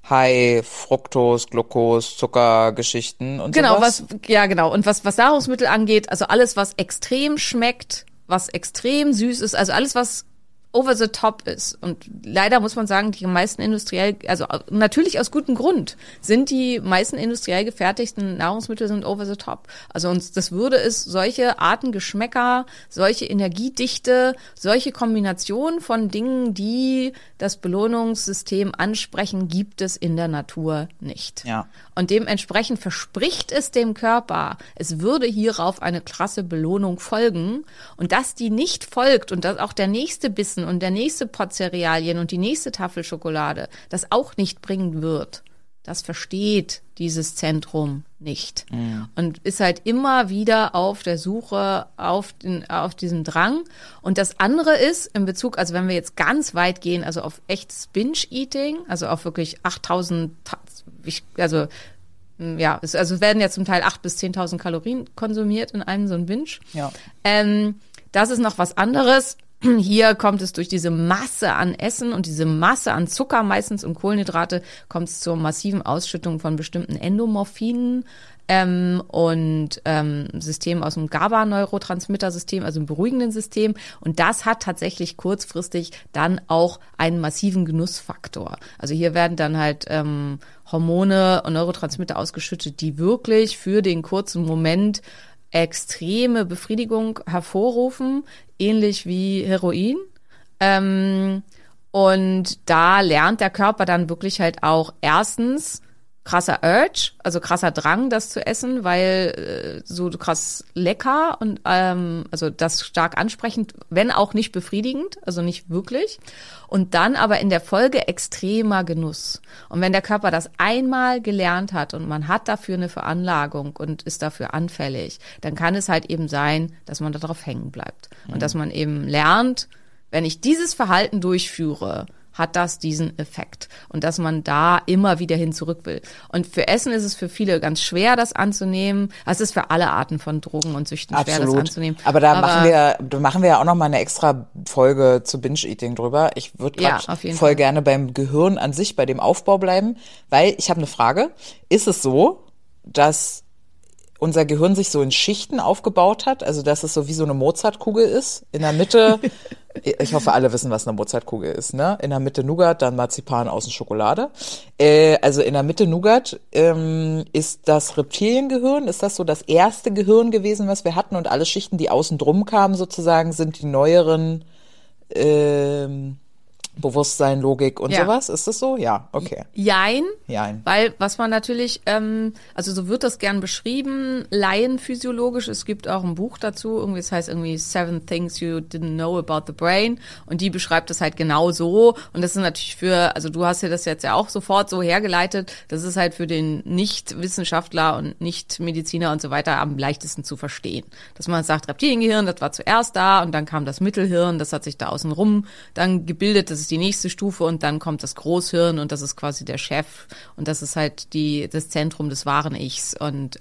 High, Fructose, Glucose, Zuckergeschichten und genau, sowas. Genau. Und was Nahrungsmittel angeht, also alles, was extrem schmeckt, was extrem süß ist, also alles, was over the top ist. Und leider muss man sagen, die meisten industriell, also natürlich aus gutem Grund, sind die meisten industriell gefertigten Nahrungsmittel sind over the top. Also uns, das würde es solche Arten Geschmäcker, solche Energiedichte, solche Kombinationen von Dingen, die das Belohnungssystem ansprechen, gibt es in der Natur nicht. Ja. Und dementsprechend verspricht es dem Körper, es würde hierauf eine krasse Belohnung folgen. Und dass die nicht folgt und dass auch der nächste Bissen und der nächste Pot Cerealien und die nächste Tafel Schokolade das auch nicht bringen wird, das versteht dieses Zentrum nicht. Ja. Und ist halt immer wieder auf der Suche auf diesen Drang. Und das andere ist in Bezug, also wenn wir jetzt ganz weit gehen, also auf echtes Binge-Eating, also auf wirklich 8000, also ja, es werden ja zum Teil 8.000 bis 10.000 Kalorien konsumiert in einem so ein Binge. Ja. Das ist noch was anderes. Hier kommt es durch diese Masse an Essen und diese Masse an Zucker meistens und Kohlenhydrate, kommt es zur massiven Ausschüttung von bestimmten Endomorphinen und Systemen aus dem GABA-Neurotransmitter-System, also im beruhigenden System. Und das hat tatsächlich kurzfristig dann auch einen massiven Genussfaktor. Also hier werden dann halt Hormone und Neurotransmitter ausgeschüttet, die wirklich für den kurzen Moment extreme Befriedigung hervorrufen, ähnlich wie Heroin. Und da lernt der Körper dann wirklich halt auch erstens krasser Urge, also krasser Drang, das zu essen, weil so krass lecker und also das stark ansprechend, wenn auch nicht befriedigend, also nicht wirklich. Und dann aber in der Folge extremer Genuss. Und wenn der Körper das einmal gelernt hat und man hat dafür eine Veranlagung und ist dafür anfällig, dann kann es halt eben sein, dass man darauf hängen bleibt. Mhm. Und dass man eben lernt, wenn ich dieses Verhalten durchführe, hat das diesen Effekt und dass man da immer wieder hin zurück will. Und für Essen ist es für viele ganz schwer, das anzunehmen. Es ist für alle Arten von Drogen und Süchten schwer, das anzunehmen. Aber da machen wir ja auch nochmal eine extra Folge zu Binge-Eating drüber. Ich würde gerade gerne beim Gehirn an sich, bei dem Aufbau bleiben, weil ich habe eine Frage. Ist es so, dass unser Gehirn sich so in Schichten aufgebaut hat, also dass es so wie so eine Mozartkugel ist, in der Mitte, ich hoffe, alle wissen, was eine Mozartkugel ist, ne? In der Mitte Nougat, dann Marzipan, außen Schokolade. Also in der Mitte Nougat ist das Reptiliengehirn, ist das so das erste Gehirn gewesen, was wir hatten, und alle Schichten, die außen drum kamen sozusagen, sind die neueren Bewusstsein, Logik und sowas, ist das so? Ja, okay. Jein. Weil was man natürlich, also so wird das gern beschrieben, laienphysiologisch, es gibt auch ein Buch dazu, irgendwie, es heißt irgendwie 7 Things You Didn't Know About the Brain, und die beschreibt das halt genau so, und das ist natürlich für, also du hast ja das jetzt ja auch sofort so hergeleitet, das ist halt für den Nicht-Wissenschaftler und Nicht-Mediziner und so weiter am leichtesten zu verstehen. Dass man sagt, Reptiliengehirn, das war zuerst da, und dann kam das Mittelhirn, das hat sich da außen rum dann gebildet, das ist die nächste Stufe, und dann kommt das Großhirn, und das ist quasi der Chef, und das ist halt das Zentrum des wahren Ichs, und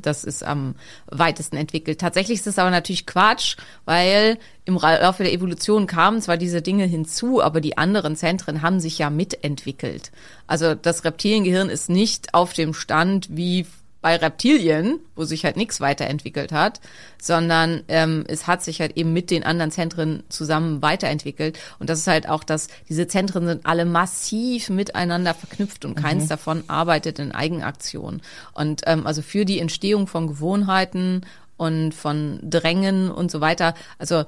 das ist am weitesten entwickelt. Tatsächlich ist das aber natürlich Quatsch, weil im Laufe der Evolution kamen zwar diese Dinge hinzu, aber die anderen Zentren haben sich ja mitentwickelt. Also das Reptiliengehirn ist nicht auf dem Stand wie bei Reptilien, wo sich halt nichts weiterentwickelt hat, sondern es hat sich halt eben mit den anderen Zentren zusammen weiterentwickelt. Und das ist halt auch, dass diese Zentren sind alle massiv miteinander verknüpft, und keins davon arbeitet in Eigenaktion. Und also für die Entstehung von Gewohnheiten und von Drängen und so weiter. Also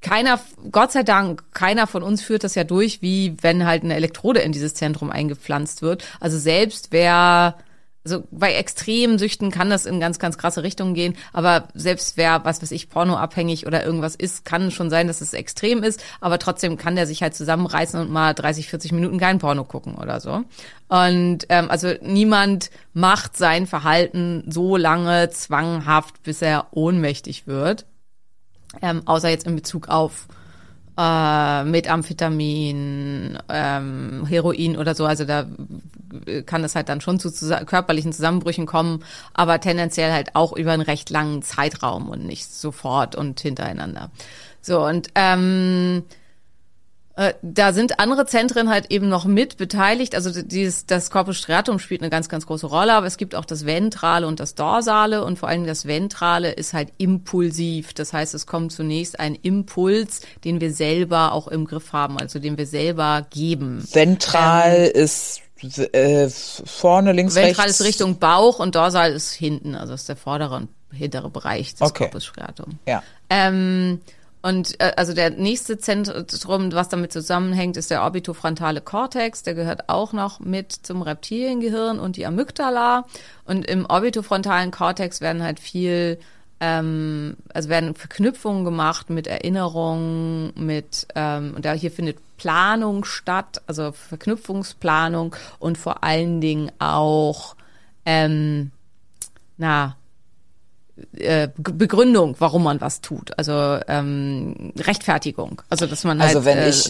keiner, Gott sei Dank, keiner von uns führt das ja durch, wie wenn halt eine Elektrode in dieses Zentrum eingepflanzt wird. Also selbst wer... Also bei extremen Süchten kann das in ganz, ganz krasse Richtungen gehen. Aber selbst wer, was weiß ich, pornoabhängig oder irgendwas ist, kann schon sein, dass es extrem ist. Aber trotzdem kann der sich halt zusammenreißen und mal 30, 40 Minuten kein Porno gucken oder so. Und also niemand macht sein Verhalten so lange zwanghaft, bis er ohnmächtig wird. Außer jetzt in Bezug auf mit Amphetamin, Heroin oder so. Also da kann es halt dann schon zu körperlichen Zusammenbrüchen kommen, aber tendenziell halt auch über einen recht langen Zeitraum und nicht sofort und hintereinander. So, und da sind andere Zentren halt eben noch mit beteiligt. Also das Corpus striatum spielt eine ganz, ganz große Rolle, aber es gibt auch das Ventrale und das Dorsale, und vor allem das Ventrale ist halt impulsiv. Das heißt, es kommt zunächst ein Impuls, den wir selber auch im Griff haben, also den wir selber geben. Ventral ist vorne, links, ventral rechts? Ventral ist Richtung Bauch und dorsal ist hinten, also ist der vordere und hintere Bereich des Corpus striatum. Ja. Und also der nächste Zentrum, was damit zusammenhängt, ist der orbitofrontale Kortex. Der gehört auch noch mit zum Reptiliengehirn und die Amygdala. Und im orbitofrontalen Kortex werden halt werden Verknüpfungen gemacht mit Erinnerungen, und da hier findet Planung statt, also Verknüpfungsplanung und vor allen Dingen auch Begründung, warum man was tut, also Rechtfertigung, also dass man halt, also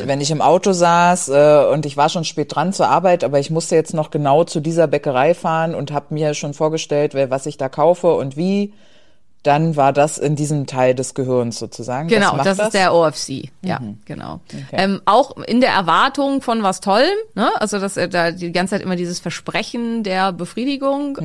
wenn ich im Auto saß und ich war schon spät dran zur Arbeit, aber ich musste jetzt noch genau zu dieser Bäckerei fahren und habe mir schon vorgestellt, was ich da kaufe und wie, dann war das in diesem Teil des Gehirns sozusagen. Genau, das ist der OFC. Ja, genau. Okay. Auch in der Erwartung von was Tollem, ne? Also dass da die ganze Zeit immer dieses Versprechen der Befriedigung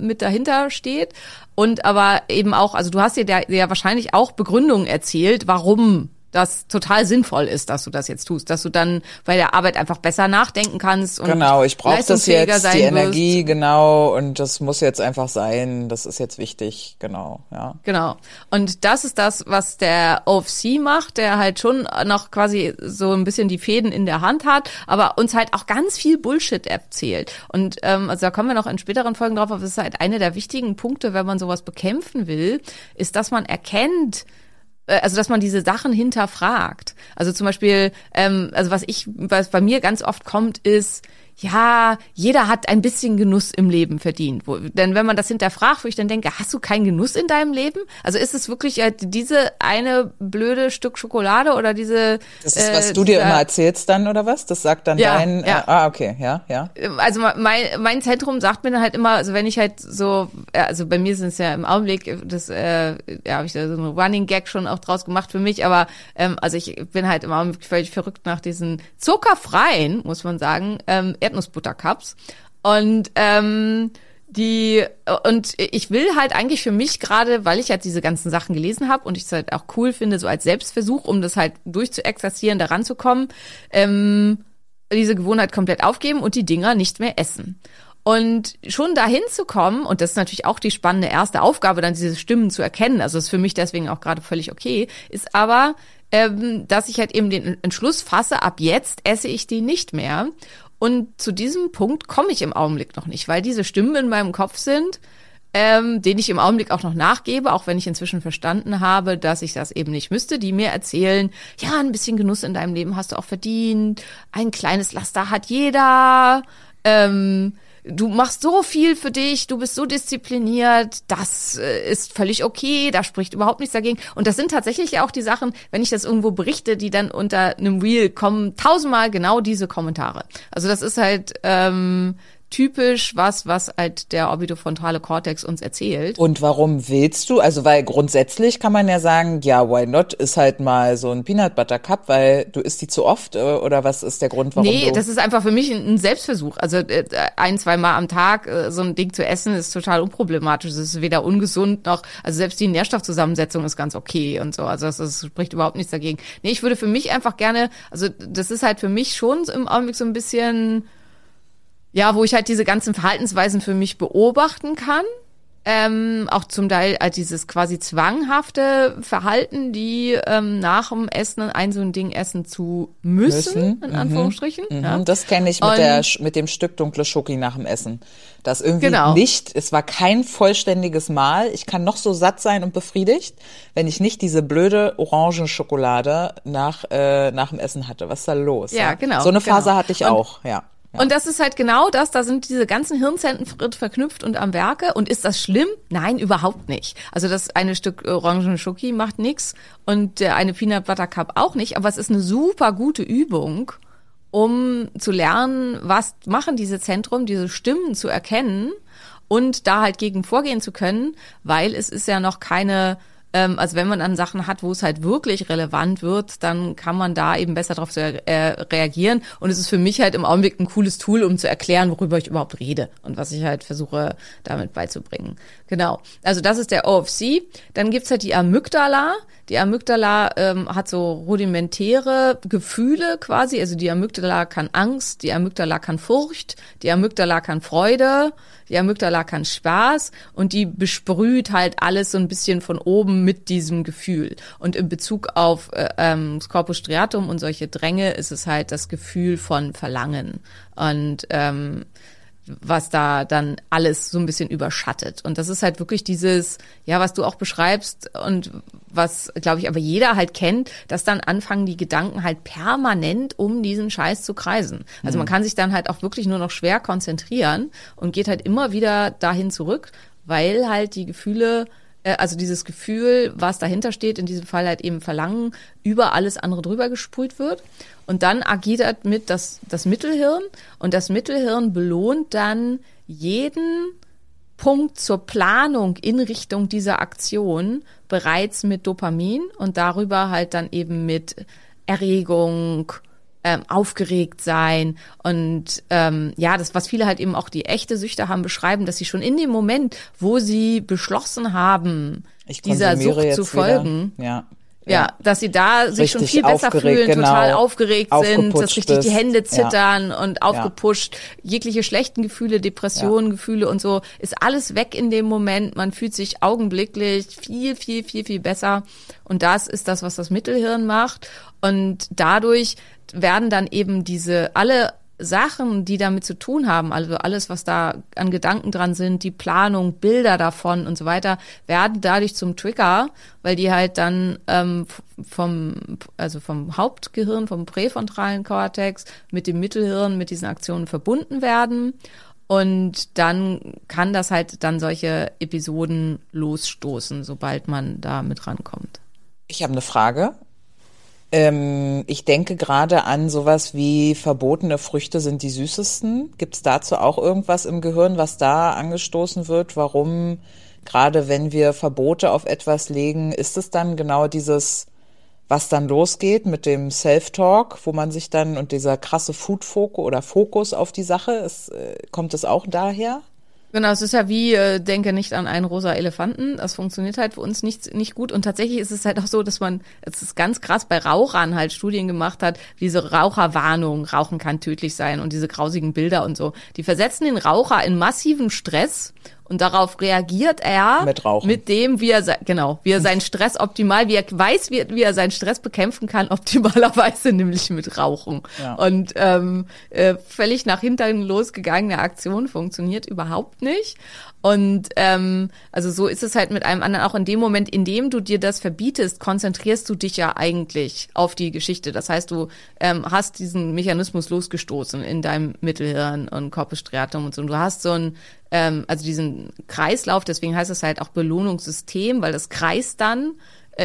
mit dahinter steht. Und aber eben auch, also du hast dir ja wahrscheinlich auch Begründungen erzählt, warum das total sinnvoll ist, dass du das jetzt tust, dass du dann bei der Arbeit einfach besser nachdenken kannst. Und genau, ich brauche das jetzt, die Energie, genau, und das muss jetzt einfach sein, das ist jetzt wichtig, genau, ja. Genau, und das ist das, was der OFC macht, der halt schon noch quasi so ein bisschen die Fäden in der Hand hat, aber uns halt auch ganz viel Bullshit erzählt. Und also da kommen wir noch in späteren Folgen drauf, aber es ist halt einer der wichtigen Punkte, wenn man sowas bekämpfen will, ist, dass man erkennt, also dass man diese Sachen hinterfragt. Also zum Beispiel, was bei mir ganz oft kommt, ist, ja, jeder hat ein bisschen Genuss im Leben verdient. Denn wenn man das hinterfragt, wo ich dann denke, hast du keinen Genuss in deinem Leben? Also ist es wirklich diese eine blöde Stück Schokolade oder diese... Das ist, was du dir immer erzählst dann, oder was? Das sagt dann dein... Ja. Okay, ja. Also mein Zentrum sagt mir dann halt immer, also wenn ich halt so... Also bei mir sind es ja im Augenblick, habe ich da so einen Running Gag schon auch draus gemacht für mich, aber also ich bin halt im Augenblick völlig verrückt nach diesen zuckerfreien, muss man sagen, Erdnussbuttercups, und ich will halt eigentlich für mich gerade, weil ich halt diese ganzen Sachen gelesen habe und ich es halt auch cool finde, so als Selbstversuch, um das halt durchzuexerzieren, da ranzukommen, diese Gewohnheit komplett aufgeben und die Dinger nicht mehr essen. Und schon dahin zu kommen, und das ist natürlich auch die spannende erste Aufgabe, dann diese Stimmen zu erkennen, also ist für mich deswegen auch gerade völlig okay, ist aber, dass ich halt eben den Entschluss fasse, ab jetzt esse ich die nicht mehr. Und zu diesem Punkt komme ich im Augenblick noch nicht, weil diese Stimmen in meinem Kopf sind, denen ich im Augenblick auch noch nachgebe, auch wenn ich inzwischen verstanden habe, dass ich das eben nicht müsste, die mir erzählen, ja, ein bisschen Genuss in deinem Leben hast du auch verdient, ein kleines Laster hat jeder, du machst so viel für dich, du bist so diszipliniert, das ist völlig okay, da spricht überhaupt nichts dagegen. Und das sind tatsächlich auch die Sachen, wenn ich das irgendwo berichte, die dann unter einem Reel kommen, tausendmal genau diese Kommentare. Also das ist halt typisch was halt der orbitofrontale Kortex uns erzählt. Und warum willst du? Also weil grundsätzlich kann man ja sagen, ja, why not, ist halt mal so ein Peanut Butter Cup, weil du isst die zu oft, oder was ist der Grund, warum Nee, das ist einfach für mich ein Selbstversuch. Also ein-, zweimal am Tag so ein Ding zu essen ist total unproblematisch. Es ist weder ungesund noch, also selbst die Nährstoffzusammensetzung ist ganz okay und so. Also das spricht überhaupt nichts dagegen. Nee, ich würde für mich einfach gerne, also das ist halt für mich schon im Augenblick so ein bisschen... Ja, wo ich halt diese ganzen Verhaltensweisen für mich beobachten kann. Auch zum Teil halt dieses quasi zwanghafte Verhalten, die nach dem Essen ein so ein Ding essen zu müssen. In Anführungsstrichen. Ja. Das kenne ich mit dem Stück dunkle Schoki nach dem Essen. Das irgendwie nicht, es war kein vollständiges Mahl. Ich kann noch so satt sein und befriedigt, wenn ich nicht diese blöde Orangenschokolade nach dem Essen hatte. Was ist da los? Ja, genau. So eine Phase hatte ich auch, ja. Ja. Und das ist halt genau das, da sind diese ganzen Hirnzentren verknüpft und am Werke. Und ist das schlimm? Nein, überhaupt nicht. Also das eine Stück Orangen-Schoki macht nichts und eine Peanut Butter Cup auch nicht. Aber es ist eine super gute Übung, um zu lernen, was machen diese Zentren, diese Stimmen zu erkennen und da halt gegen vorgehen zu können, weil es ist ja noch keine... Also wenn man dann Sachen hat, wo es halt wirklich relevant wird, dann kann man da eben besser drauf reagieren. Und es ist für mich halt im Augenblick ein cooles Tool, um zu erklären, worüber ich überhaupt rede und was ich halt versuche, damit beizubringen. Genau, also das ist der OFC. Dann gibt's halt die Amygdala. Die Amygdala hat so rudimentäre Gefühle quasi. Also die Amygdala kann Angst, die Amygdala kann Furcht, die Amygdala kann Freude, die Amygdala kann Spaß. Und die besprüht halt alles so ein bisschen von oben mit diesem Gefühl. Und in Bezug auf Corpus striatum und solche Dränge ist es halt das Gefühl von Verlangen und was da dann alles so ein bisschen überschattet. Und das ist halt wirklich dieses, ja, was du auch beschreibst und was, glaube ich, aber jeder halt kennt, dass dann anfangen die Gedanken halt permanent um diesen Scheiß zu kreisen. Also man kann sich dann halt auch wirklich nur noch schwer konzentrieren und geht halt immer wieder dahin zurück, weil halt die Gefühle, also dieses Gefühl, was dahinter steht, in diesem Fall halt eben Verlangen, über alles andere drüber gesprüht wird. Und dann agiert halt mit das Mittelhirn. Und das Mittelhirn belohnt dann jeden Punkt zur Planung in Richtung dieser Aktion bereits mit Dopamin und darüber halt dann eben mit Erregung, aufgeregt sein und das, was viele halt eben auch die echte Süchte haben, beschreiben, dass sie schon in dem Moment, wo sie beschlossen haben, dieser Sucht zu folgen, dass sie da sich schon viel besser fühlen, total aufgeregt sind, dass richtig die Hände zittern und aufgepusht, jegliche schlechten Gefühle, Depressionen, Gefühle und so, ist alles weg in dem Moment, man fühlt sich augenblicklich viel, viel, viel, viel besser und das ist das, was das Mittelhirn macht und dadurch werden dann eben alle Sachen, die damit zu tun haben, also alles, was da an Gedanken dran sind, die Planung, Bilder davon und so weiter, werden dadurch zum Trigger, weil die halt dann vom Hauptgehirn, vom präfrontalen Kortex mit dem Mittelhirn, mit diesen Aktionen verbunden werden. Und dann kann das halt dann solche Episoden losstoßen, sobald man da mit rankommt. Ich habe eine Frage. Ich denke gerade an sowas wie verbotene Früchte sind die süßesten. Gibt es dazu auch irgendwas im Gehirn, was da angestoßen wird? Warum, gerade wenn wir Verbote auf etwas legen, ist es dann genau dieses, was dann losgeht mit dem Self-Talk, wo man sich dann und dieser krasse Food-Fokus oder Fokus auf die Sache, kommt es auch daher? Genau, es ist ja wie, denke nicht an einen rosa Elefanten, das funktioniert halt für uns nicht gut und tatsächlich ist es halt auch so, dass es ist ganz krass bei Rauchern halt Studien gemacht hat, wie diese Raucherwarnung, Rauchen kann tödlich sein und diese grausigen Bilder und so, die versetzen den Raucher in massiven Stress und darauf reagiert er mit dem, wie er seinen Stress optimal, wie er weiß, wie er seinen Stress bekämpfen kann, optimalerweise nämlich mit Rauchen. Ja. Und völlig nach hinten losgegangene Aktion funktioniert überhaupt nicht. Und also so ist es halt mit einem anderen auch in dem Moment, in dem du dir das verbietest, konzentrierst du dich ja eigentlich auf die Geschichte. Das heißt, du hast diesen Mechanismus losgestoßen in deinem Mittelhirn und Corpus striatum und so. Und du hast so einen, also diesen Kreislauf, deswegen heißt es halt auch Belohnungssystem, weil das kreist dann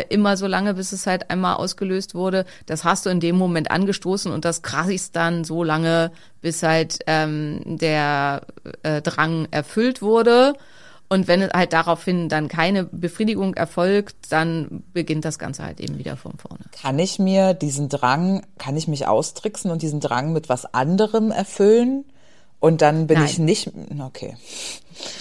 immer so lange, bis es halt einmal ausgelöst wurde. Das hast du in dem Moment angestoßen und das kreist dann so lange, bis halt der Drang erfüllt wurde. Und wenn halt daraufhin dann keine Befriedigung erfolgt, dann beginnt das Ganze halt eben wieder von vorne. Kann ich mich austricksen und diesen Drang mit was anderem erfüllen? Und dann bin ich nicht, okay.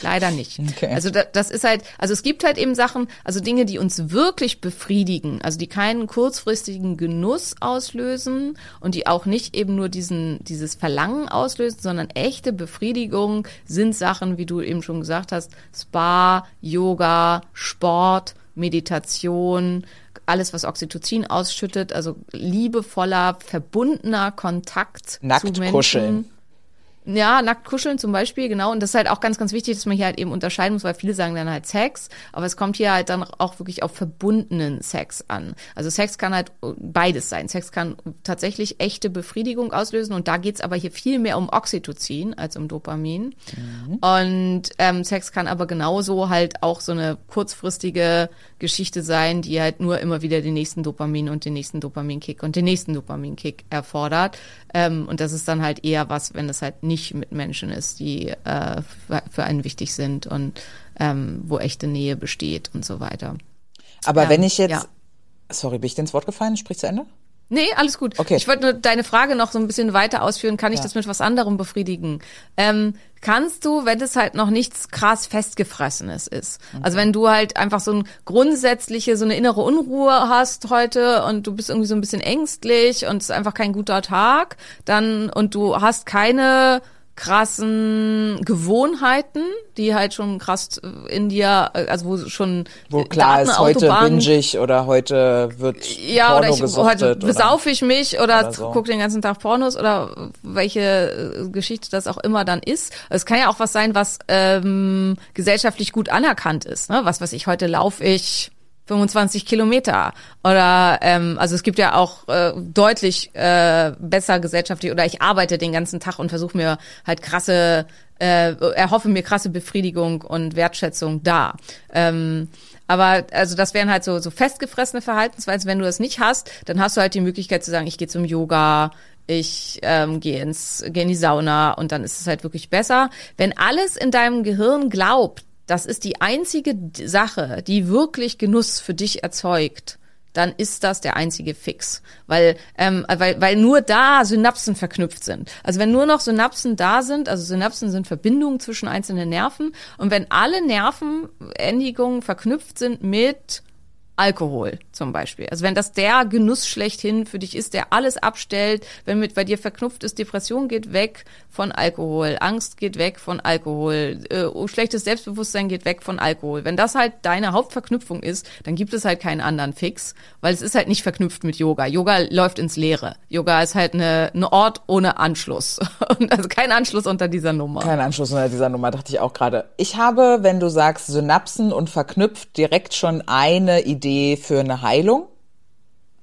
Leider nicht. Okay. Also das ist halt, also es gibt halt eben Sachen, also Dinge, die uns wirklich befriedigen, also die keinen kurzfristigen Genuss auslösen und die auch nicht eben nur dieses Verlangen auslösen, sondern echte Befriedigung sind Sachen, wie du eben schon gesagt hast, Spa, Yoga, Sport, Meditation, alles, was Oxytocin ausschüttet, also liebevoller, verbundener Kontakt zu Menschen. Nackt kuscheln. Ja, nackt kuscheln zum Beispiel, genau. Und das ist halt auch ganz, ganz wichtig, dass man hier halt eben unterscheiden muss, weil viele sagen dann halt Sex, aber es kommt hier halt dann auch wirklich auf verbundenen Sex an. Also Sex kann halt beides sein. Sex kann tatsächlich echte Befriedigung auslösen und da geht's aber hier viel mehr um Oxytocin als um Dopamin. Mhm. Und Sex kann aber genauso halt auch so eine kurzfristige Geschichte sein, die halt nur immer wieder den nächsten Dopamin und den nächsten Dopaminkick und den nächsten Dopaminkick erfordert. Und das ist dann halt eher was, wenn das halt nicht mit Menschen ist, die für einen wichtig sind und wo echte Nähe besteht und so weiter. Aber wenn ich jetzt, sorry, bin ich dir ins Wort gefallen? Sprich zu Ende? Nee, alles gut. Okay. Ich wollte nur deine Frage noch so ein bisschen weiter ausführen. Kann ich das mit was anderem befriedigen? Kannst du, wenn es halt noch nichts krass Festgefressenes ist. Okay. Also wenn du halt einfach so ein grundsätzliche, so eine innere Unruhe hast heute und du bist irgendwie so ein bisschen ängstlich und es ist einfach kein guter Tag, dann und du hast keine krassen Gewohnheiten, die halt schon krass in dir, also wo schon wo klar ist, heute binge ich oder heute wird Porno gesuchtet. Heute besaufe ich mich oder so. Gucke den ganzen Tag Pornos oder welche Geschichte das auch immer dann ist. Es kann ja auch was sein, was gesellschaftlich gut anerkannt ist. Ne? Was weiß ich, heute laufe ich 25 Kilometer oder also es gibt ja auch deutlich besser gesellschaftlich oder ich arbeite den ganzen Tag und versuche mir halt erhoffe mir krasse Befriedigung und Wertschätzung da. Aber also das wären halt so festgefressene Verhaltensweisen. Wenn du das nicht hast, dann hast du halt die Möglichkeit zu sagen, ich gehe zum Yoga, ich gehe in die Sauna und dann ist es halt wirklich besser. Wenn alles in deinem Gehirn glaubt, das ist die einzige Sache, die wirklich Genuss für dich erzeugt, dann ist das der einzige Fix. Weil nur da Synapsen verknüpft sind. Also wenn nur noch Synapsen da sind, also Synapsen sind Verbindungen zwischen einzelnen Nerven, und wenn alle Nervenendigungen verknüpft sind mit Alkohol zum Beispiel. Also wenn das der Genuss schlechthin für dich ist, der alles abstellt, wenn mit bei dir verknüpft ist, Depression geht weg von Alkohol, Angst geht weg von Alkohol, schlechtes Selbstbewusstsein geht weg von Alkohol. Wenn das halt deine Hauptverknüpfung ist, dann gibt es halt keinen anderen Fix, weil es ist halt nicht verknüpft mit Yoga. Yoga läuft ins Leere. Yoga ist halt ein Ort ohne Anschluss. Also kein Anschluss unter dieser Nummer. Kein Anschluss unter dieser Nummer, dachte ich auch gerade. Ich habe, wenn du sagst Synapsen und verknüpft, direkt schon eine Idee für eine Heilung,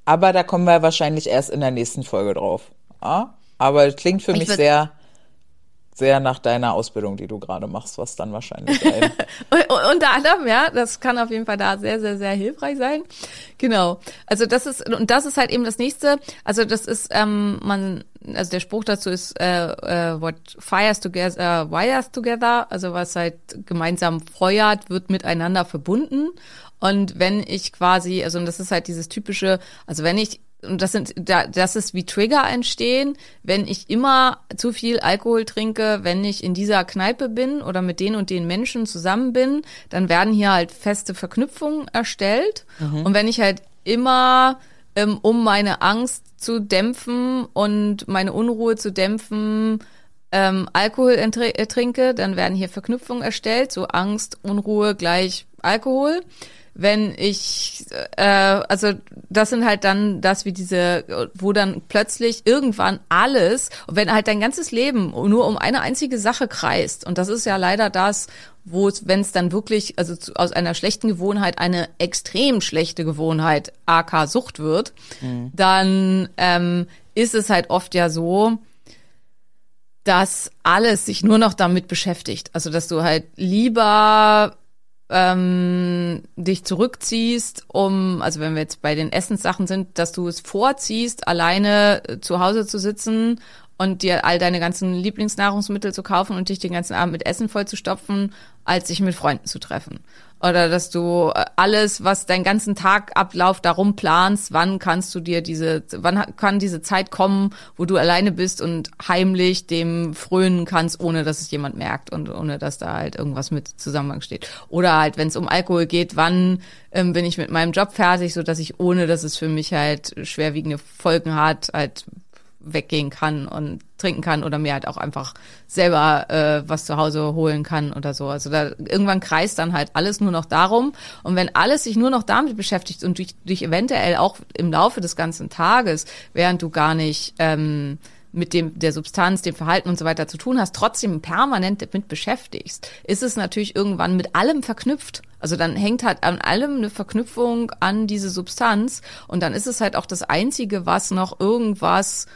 aber da kommen wir wahrscheinlich erst in der nächsten Folge drauf. Ja? Aber es klingt für mich sehr, sehr nach deiner Ausbildung, die du gerade machst, was dann wahrscheinlich sein. Unter anderem, ja, das kann auf jeden Fall da sehr, sehr, sehr hilfreich sein. Genau. Also das ist halt eben das Nächste. Also das ist, also der Spruch dazu ist, what fires together, wires together. Also was halt gemeinsam feuert, wird miteinander verbunden. Und wenn ich quasi, also das ist halt dieses typische, also wenn ich, und das ist wie Trigger entstehen, wenn ich immer zu viel Alkohol trinke, wenn ich in dieser Kneipe bin oder mit den und den Menschen zusammen bin, dann werden hier halt feste Verknüpfungen erstellt. Mhm. Und wenn ich halt immer, um meine Angst zu dämpfen und meine Unruhe zu dämpfen, Alkohol trinke, dann werden hier Verknüpfungen erstellt, so Angst, Unruhe gleich Alkohol. Wenn ich, also das sind halt dann das wie diese, wo dann plötzlich irgendwann alles, wenn halt dein ganzes Leben nur um eine einzige Sache kreist, und das ist ja leider das, wenn es dann wirklich, also aus einer schlechten Gewohnheit eine extrem schlechte Gewohnheit, aka Sucht wird, dann ist es halt oft ja so, dass alles sich nur noch damit beschäftigt. Also dass du halt lieber dich zurückziehst, also wenn wir jetzt bei den Essenssachen sind, dass du es vorziehst, alleine zu Hause zu sitzen und dir all deine ganzen Lieblingsnahrungsmittel zu kaufen und dich den ganzen Abend mit Essen vollzustopfen, als sich mit Freunden zu treffen. Oder dass du alles, was deinen ganzen Tagablauf darum planst, wann kann diese Zeit kommen, wo du alleine bist und heimlich dem frönen kannst, ohne dass es jemand merkt und ohne dass da halt irgendwas mit Zusammenhang steht. Oder halt, wenn es um Alkohol geht, wann bin ich mit meinem Job fertig, so dass ich, ohne dass es für mich halt schwerwiegende Folgen hat, halt weggehen kann und trinken kann oder mir halt auch einfach selber was zu Hause holen kann oder so. Also da irgendwann kreist dann halt alles nur noch darum. Und wenn alles sich nur noch damit beschäftigt und dich eventuell auch im Laufe des ganzen Tages, während du gar nicht mit der Substanz, dem Verhalten und so weiter zu tun hast, trotzdem permanent damit beschäftigst, ist es natürlich irgendwann mit allem verknüpft. Also dann hängt halt an allem eine Verknüpfung an diese Substanz und dann ist es halt auch das Einzige, was noch irgendwas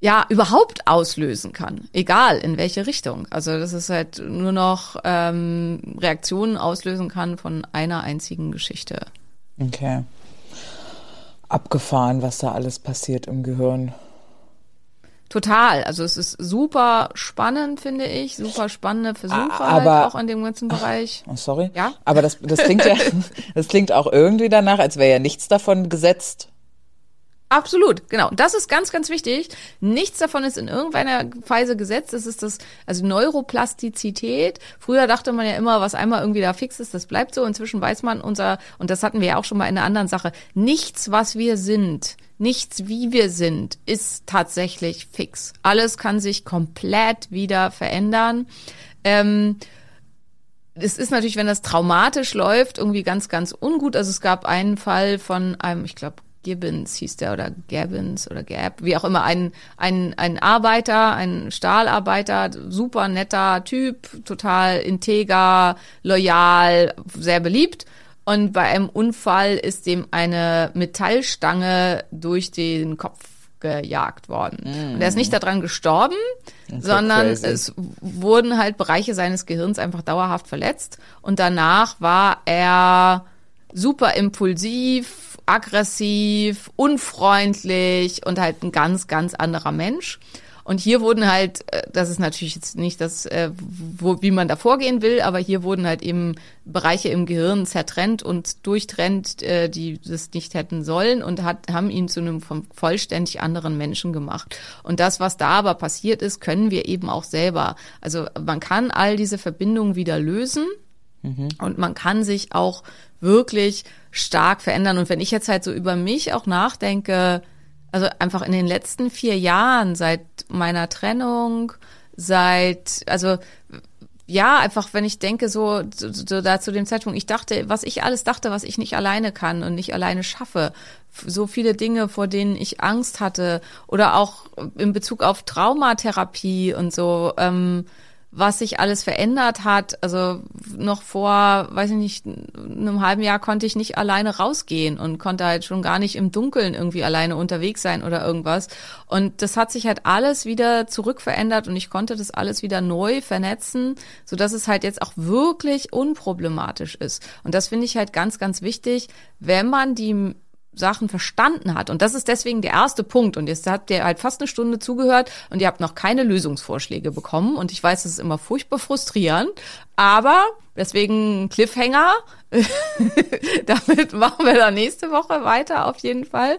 ja überhaupt auslösen kann, egal in welche Richtung. Also dass es halt nur noch Reaktionen auslösen kann von einer einzigen Geschichte. Okay. Abgefahren, was da alles passiert im Gehirn. Total, also es ist super spannend, finde ich, super spannende Versuche aber, halt auch in dem ganzen Bereich. Oh, sorry, ja? Aber das klingt ja, das klingt auch irgendwie danach, als wäre ja nichts davon gesetzt. Absolut, genau. Das ist ganz, ganz wichtig. Nichts davon ist in irgendeiner Weise gesetzt. Es ist das, also Neuroplastizität. Früher dachte man ja immer, was einmal irgendwie da fix ist, das bleibt so. Inzwischen weiß man und das hatten wir ja auch schon mal in einer anderen Sache, nichts, was wir sind, nichts, wie wir sind, ist tatsächlich fix. Alles kann sich komplett wieder verändern. Es ist natürlich, wenn das traumatisch läuft, irgendwie ganz, ganz ungut. Also es gab einen Fall von einem, ich glaube, Gibbons hieß der oder Gibbons oder Gab, wie auch immer, ein Arbeiter, ein Stahlarbeiter, super netter Typ, total integer, loyal, sehr beliebt. Und bei einem Unfall ist dem eine Metallstange durch den Kopf gejagt worden. Und er ist nicht daran gestorben, sondern es wurden halt Bereiche seines Gehirns einfach dauerhaft verletzt. Und danach war er super impulsiv, aggressiv, unfreundlich und halt ein ganz, ganz anderer Mensch. Und hier wurden halt, das ist natürlich jetzt nicht das, wie man da vorgehen will, aber hier wurden halt eben Bereiche im Gehirn zertrennt und durchtrennt, die das nicht hätten sollen und haben ihn zu einem vollständig anderen Menschen gemacht. Und das, was da aber passiert ist, können wir eben auch selber. Also man kann all diese Verbindungen wieder lösen. Und man kann sich auch wirklich stark verändern. Und wenn ich jetzt halt so über mich auch nachdenke, also einfach in den letzten 4 Jahren seit meiner Trennung, also ja, einfach wenn ich denke so da zu dem Zeitpunkt, ich dachte, was ich alles dachte, was ich nicht alleine kann und nicht alleine schaffe, so viele Dinge, vor denen ich Angst hatte oder auch in Bezug auf Traumatherapie und so, was sich alles verändert hat. Also noch vor, weiß ich nicht, einem halben Jahr konnte ich nicht alleine rausgehen und konnte halt schon gar nicht im Dunkeln irgendwie alleine unterwegs sein oder irgendwas. Und das hat sich halt alles wieder zurückverändert und ich konnte das alles wieder neu vernetzen, sodass es halt jetzt auch wirklich unproblematisch ist. Und das finde ich halt ganz, ganz wichtig, wenn man die Sachen verstanden hat. Und das ist deswegen der erste Punkt. Und jetzt habt ihr halt fast eine Stunde zugehört und ihr habt noch keine Lösungsvorschläge bekommen. Und ich weiß, das ist immer furchtbar frustrierend. Aber deswegen Cliffhanger. Damit machen wir dann nächste Woche weiter auf jeden Fall.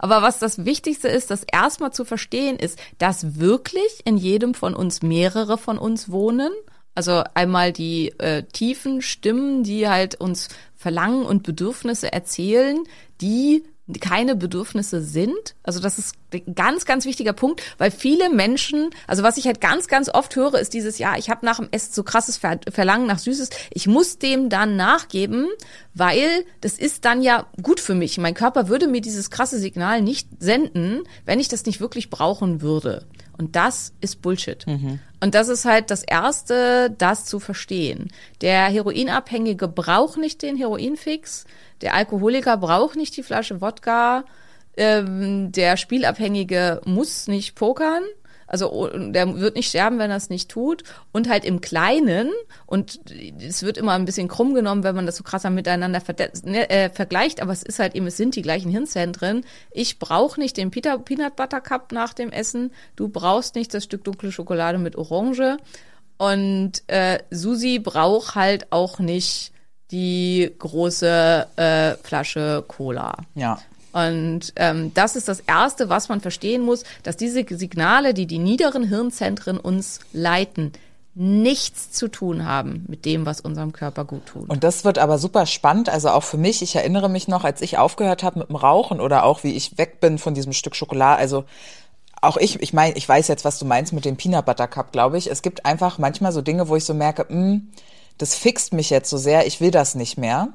Aber was das Wichtigste ist, das erstmal zu verstehen ist, dass wirklich in jedem von uns mehrere von uns wohnen. Also einmal die tiefen Stimmen, die halt uns Verlangen und Bedürfnisse erzählen, die keine Bedürfnisse sind. Also das ist ein ganz, ganz wichtiger Punkt, weil viele Menschen, also was ich halt ganz, ganz oft höre, ist dieses, ja, ich habe nach dem Essen so krasses Verlangen nach Süßes, ich muss dem dann nachgeben, weil das ist dann ja gut für mich. Mein Körper würde mir dieses krasse Signal nicht senden, wenn ich das nicht wirklich brauchen würde. Und das ist Bullshit. Mhm. Und das ist halt das Erste, das zu verstehen. Der Heroinabhängige braucht nicht den Heroinfix, der Alkoholiker braucht nicht die Flasche Wodka, der Spielabhängige muss nicht pokern, also der wird nicht sterben, wenn er es nicht tut. Und halt im Kleinen, und es wird immer ein bisschen krumm genommen, wenn man das so krasser miteinander vergleicht, aber es ist halt eben, es sind die gleichen Hirnzentren. Ich brauche nicht den Peanut Butter Cup nach dem Essen, du brauchst nicht das Stück dunkle Schokolade mit Orange und Susi braucht halt auch nicht die große Flasche Cola. Ja. Und das ist das Erste, was man verstehen muss, dass diese Signale, die niederen Hirnzentren uns leiten, nichts zu tun haben mit dem, was unserem Körper gut tut. Und das wird aber super spannend, also auch für mich. Ich erinnere mich noch, als ich aufgehört habe mit dem Rauchen oder auch wie ich weg bin von diesem Stück Schokolade, also auch ich meine, ich weiß jetzt, was du meinst mit dem Peanut Butter Cup, glaube ich. Es gibt einfach manchmal so Dinge, wo ich so merke, das fixt mich jetzt so sehr, ich will das nicht mehr.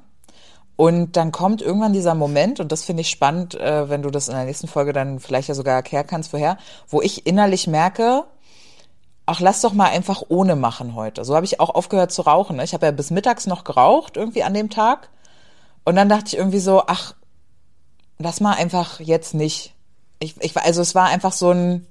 Und dann kommt irgendwann dieser Moment, und das finde ich spannend, wenn du das in der nächsten Folge dann vielleicht ja sogar erklären kannst, woher, wo ich innerlich merke, ach, lass doch mal einfach ohne machen heute. So habe ich auch aufgehört zu rauchen, ne? Ich habe ja bis mittags noch geraucht irgendwie an dem Tag. Und dann dachte ich irgendwie so, ach, lass mal einfach jetzt nicht. Also es war einfach so ein,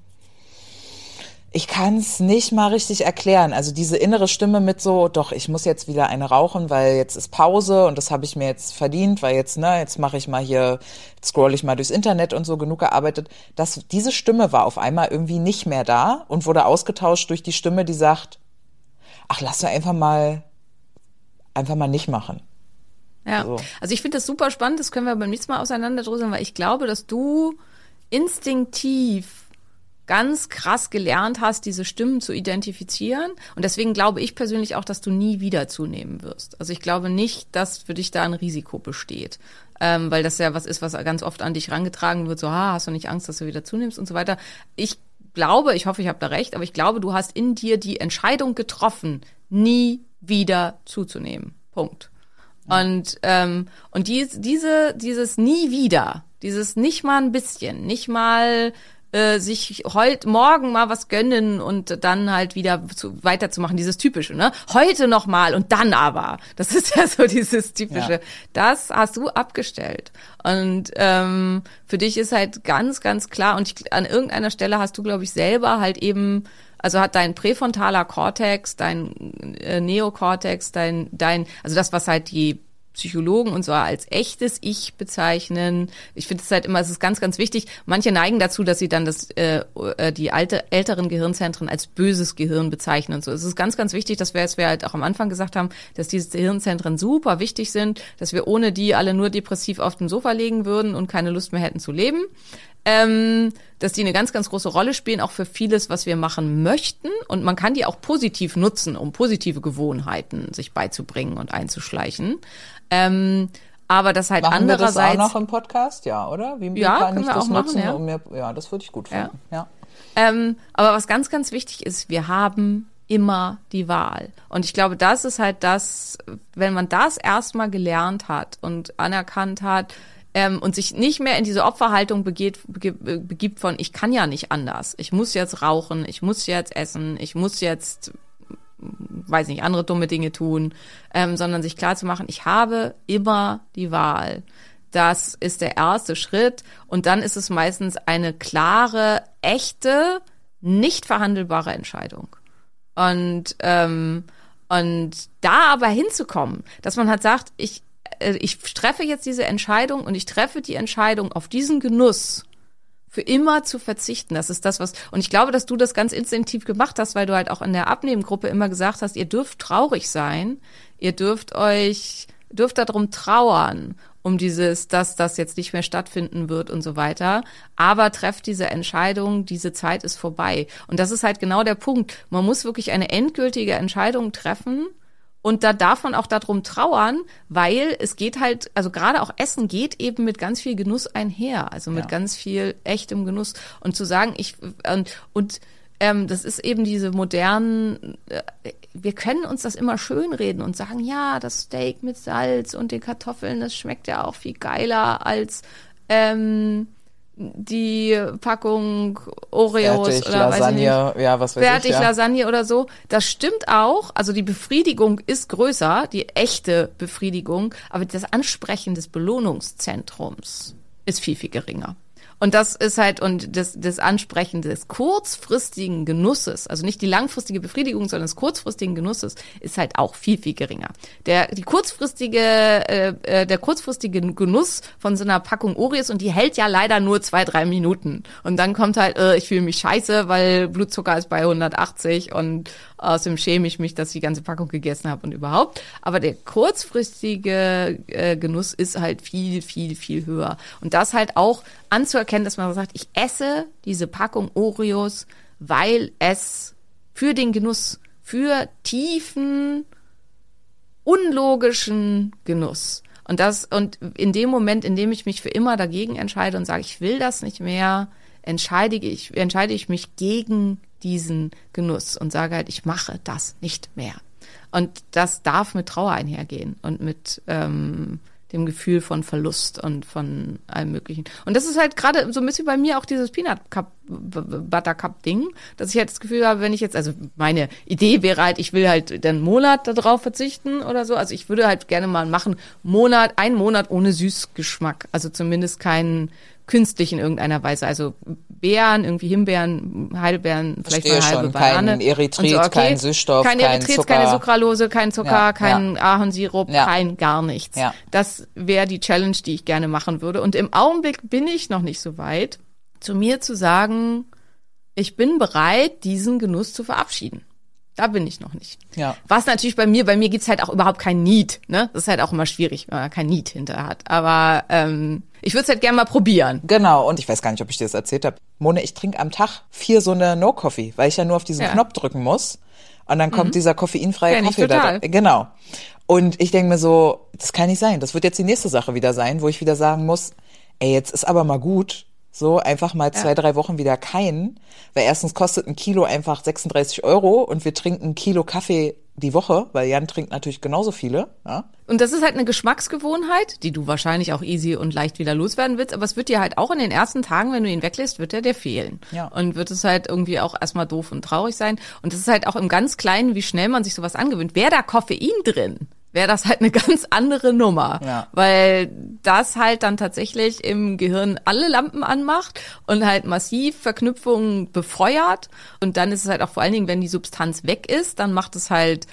ich kann es nicht mal richtig erklären. Also diese innere Stimme mit so, doch, ich muss jetzt wieder eine rauchen, weil jetzt ist Pause und das habe ich mir jetzt verdient, weil jetzt, ne, jetzt mache ich mal hier, scroll ich mal durchs Internet und so, genug gearbeitet. Diese Stimme war auf einmal irgendwie nicht mehr da und wurde ausgetauscht durch die Stimme, die sagt, ach, lass doch einfach mal nicht machen. Ja, so. Also ich finde das super spannend, das können wir beim nächsten Mal auseinanderdröseln, weil ich glaube, dass du instinktiv ganz krass gelernt hast, diese Stimmen zu identifizieren. Und deswegen glaube ich persönlich auch, dass du nie wieder zunehmen wirst. Also ich glaube nicht, dass für dich da ein Risiko besteht. Weil das ja was ist, was ganz oft an dich herangetragen wird. So, hast du nicht Angst, dass du wieder zunimmst und so weiter. Ich glaube, ich hoffe, ich habe da recht, aber ich glaube, du hast in dir die Entscheidung getroffen, nie wieder zuzunehmen. Punkt. Und dieses nie wieder, dieses nicht mal ein bisschen, nicht mal sich heute morgen mal was gönnen und dann halt wieder weiterzumachen, dieses Typische, ne? Heute nochmal und dann aber. Das ist ja so dieses Typische. Ja. Das hast du abgestellt. Und für dich ist halt ganz, ganz klar, und an irgendeiner Stelle hast du, glaube ich, selber halt eben, also hat dein präfrontaler Kortex, dein Neokortex, also das, was halt die Psychologen und so als echtes Ich bezeichnen. Ich finde es halt immer, es ist ganz, ganz wichtig. Manche neigen dazu, dass sie dann die älteren Gehirnzentren als böses Gehirn bezeichnen und so. Es ist ganz, ganz wichtig, dass wir, als wir halt auch am Anfang gesagt haben, dass diese Gehirnzentren super wichtig sind, dass wir ohne die alle nur depressiv auf dem Sofa liegen würden und keine Lust mehr hätten zu leben. Dass die eine ganz, ganz große Rolle spielen, auch für vieles, was wir machen möchten. Und man kann die auch positiv nutzen, um positive Gewohnheiten sich beizubringen und einzuschleichen. Aber das halt machen andererseits... Machen wir das auch noch im Podcast? Ja, oder? Wie kann ich das auch nutzen? Machen, ja. Das würde ich gut finden. Ja. Ja. Aber was ganz, ganz wichtig ist, wir haben immer die Wahl. Und ich glaube, das ist halt das, wenn man das erstmal gelernt hat und anerkannt hat, und sich nicht mehr in diese Opferhaltung begibt von, ich kann ja nicht anders, ich muss jetzt rauchen, ich muss jetzt essen, ich muss jetzt, weiß nicht, andere dumme Dinge tun, sondern sich klar zu machen, ich habe immer die Wahl. Das ist der erste Schritt und dann ist es meistens eine klare, echte, nicht verhandelbare Entscheidung. Und da aber hinzukommen, dass man halt sagt, ich treffe jetzt diese Entscheidung und ich treffe die Entscheidung, auf diesen Genuss für immer zu verzichten. Das ist das, was, und ich glaube, dass du das ganz instinktiv gemacht hast, weil du halt auch in der Abnehmgruppe immer gesagt hast, ihr dürft traurig sein, ihr dürft darum trauern, um dieses, dass das jetzt nicht mehr stattfinden wird und so weiter. Aber trefft diese Entscheidung, diese Zeit ist vorbei. Und das ist halt genau der Punkt. Man muss wirklich eine endgültige Entscheidung treffen. Und da darf man auch darum trauern, weil es geht halt, also gerade auch Essen geht eben mit ganz viel Genuss einher, also mit ganz viel echtem Genuss. Und zu sagen, das ist eben diese modernen, wir können uns das immer schönreden und sagen, ja, das Steak mit Salz und den Kartoffeln, das schmeckt ja auch viel geiler als die Packung Oreos fertig, oder Lasagne, weiß ich nicht, ja, was weiß fertig, ich, ja. Lasagne oder so. Das stimmt auch. Also die Befriedigung ist größer, die echte Befriedigung, aber das Ansprechen des Belohnungszentrums ist viel, viel geringer. Und das ist halt, und das Ansprechen des kurzfristigen Genusses, also nicht die langfristige Befriedigung, sondern des kurzfristigen Genusses, ist halt auch viel, viel geringer. Der kurzfristige Genuss von so einer Packung Oreos, und die hält ja leider nur 2-3 Minuten. Und dann kommt halt, ich fühle mich scheiße, weil Blutzucker ist bei 180 und außerdem schäme ich mich, dass ich die ganze Packung gegessen habe und überhaupt. Aber der kurzfristige Genuss ist halt viel, viel, viel höher. Und das halt auch anzuerkennen, dass man sagt, ich esse diese Packung Oreos, weil es für den Genuss, für tiefen, unlogischen Genuss. Und in dem Moment, in dem ich mich für immer dagegen entscheide und sage, ich will das nicht mehr, entscheide ich mich gegen diesen Genuss und sage halt, ich mache das nicht mehr. Und das darf mit Trauer einhergehen und mit dem Gefühl von Verlust und von allem Möglichen. Und das ist halt gerade so ein bisschen bei mir auch dieses Peanut Butter Cup Ding, dass ich halt das Gefühl habe, wenn ich jetzt, also meine Idee wäre halt, ich will halt den Monat darauf verzichten oder so. Also ich würde halt gerne mal machen, einen Monat ohne Süßgeschmack. Also zumindest keinen künstlich in irgendeiner Weise. Also Beeren, irgendwie Himbeeren, Heidelbeeren, vielleicht mal halbe Banane. Kein Erythrit, so, okay. Kein Süßstoff, kein Erythrit, Zucker. Keine Sucralose, kein Zucker, ja, kein Ahornsirup, kein gar nichts. Ja. Das wäre die Challenge, die ich gerne machen würde. Und im Augenblick bin ich noch nicht so weit, zu mir zu sagen, ich bin bereit, diesen Genuss zu verabschieden. Da bin ich noch nicht. Ja. Was natürlich bei mir gibt's halt auch überhaupt kein Need, ne? Das ist halt auch immer schwierig, wenn man kein Need hinter hat. Aber ich würde es halt gerne mal probieren. Genau, und ich weiß gar nicht, ob ich dir das erzählt habe. Mone, ich trinke am Tag 4 so eine No-Coffee, weil ich ja nur auf diesen Knopf drücken muss. Und dann kommt dieser koffeinfreie Kaffee da. Genau. Und ich denke mir so, das kann nicht sein. Das wird jetzt die nächste Sache wieder sein, wo ich wieder sagen muss, ey, jetzt ist aber mal gut. So, einfach mal 2-3 Wochen wieder keinen, weil erstens kostet ein Kilo einfach 36 € und wir trinken ein Kilo Kaffee die Woche, weil Jan trinkt natürlich genauso viele. Ja? Und das ist halt eine Geschmacksgewohnheit, die du wahrscheinlich auch easy und leicht wieder loswerden willst, aber es wird dir halt auch in den ersten Tagen, wenn du ihn weglässt, wird er dir fehlen. Ja. Und wird es halt irgendwie auch erstmal doof und traurig sein. Und das ist halt auch im ganz Kleinen, wie schnell man sich sowas angewöhnt. Wäre da Koffein drin, wäre das halt eine ganz andere Nummer, weil das halt dann tatsächlich im Gehirn alle Lampen anmacht und halt massiv Verknüpfungen befeuert. Und dann ist es halt auch vor allen Dingen, wenn die Substanz weg ist, dann macht es halt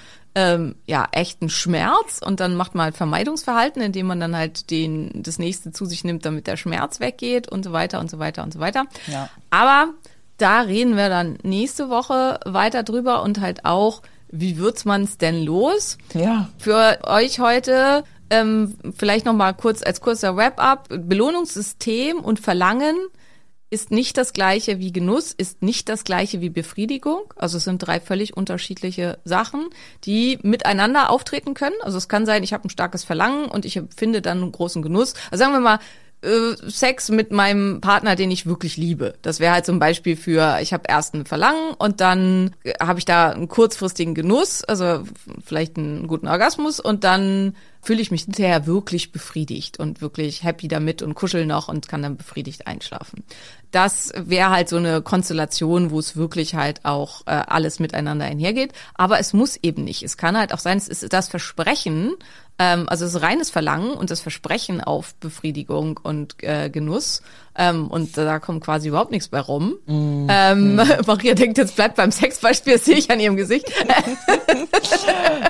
echten Schmerz und dann macht man halt Vermeidungsverhalten, indem man dann halt das nächste zu sich nimmt, damit der Schmerz weggeht und so weiter und so weiter und so weiter. Ja. Aber da reden wir dann nächste Woche weiter drüber und halt auch, wie wird's man's denn los? Ja. Für euch heute vielleicht noch mal kurz als kurzer Wrap-up: Belohnungssystem und Verlangen ist nicht das gleiche wie Genuss, ist nicht das gleiche wie Befriedigung. Also es sind 3 völlig unterschiedliche Sachen, die miteinander auftreten können. Also es kann sein, ich habe ein starkes Verlangen und ich empfinde dann einen großen Genuss. Also sagen wir mal Sex mit meinem Partner, den ich wirklich liebe. Das wäre halt zum Beispiel ich habe erst ein Verlangen und dann habe ich da einen kurzfristigen Genuss, also vielleicht einen guten Orgasmus und dann fühle ich mich hinterher wirklich befriedigt und wirklich happy damit und kuschel noch und kann dann befriedigt einschlafen. Das wäre halt so eine Konstellation, wo es wirklich halt auch alles miteinander einhergeht. Aber es muss eben nicht. Es kann halt auch sein, es ist das Versprechen, also es ist reines Verlangen und das Versprechen auf Befriedigung und Genuss. Und da kommt quasi überhaupt nichts bei rum. Maria denkt, jetzt bleibt beim Sexbeispiel, das sehe ich an ihrem Gesicht.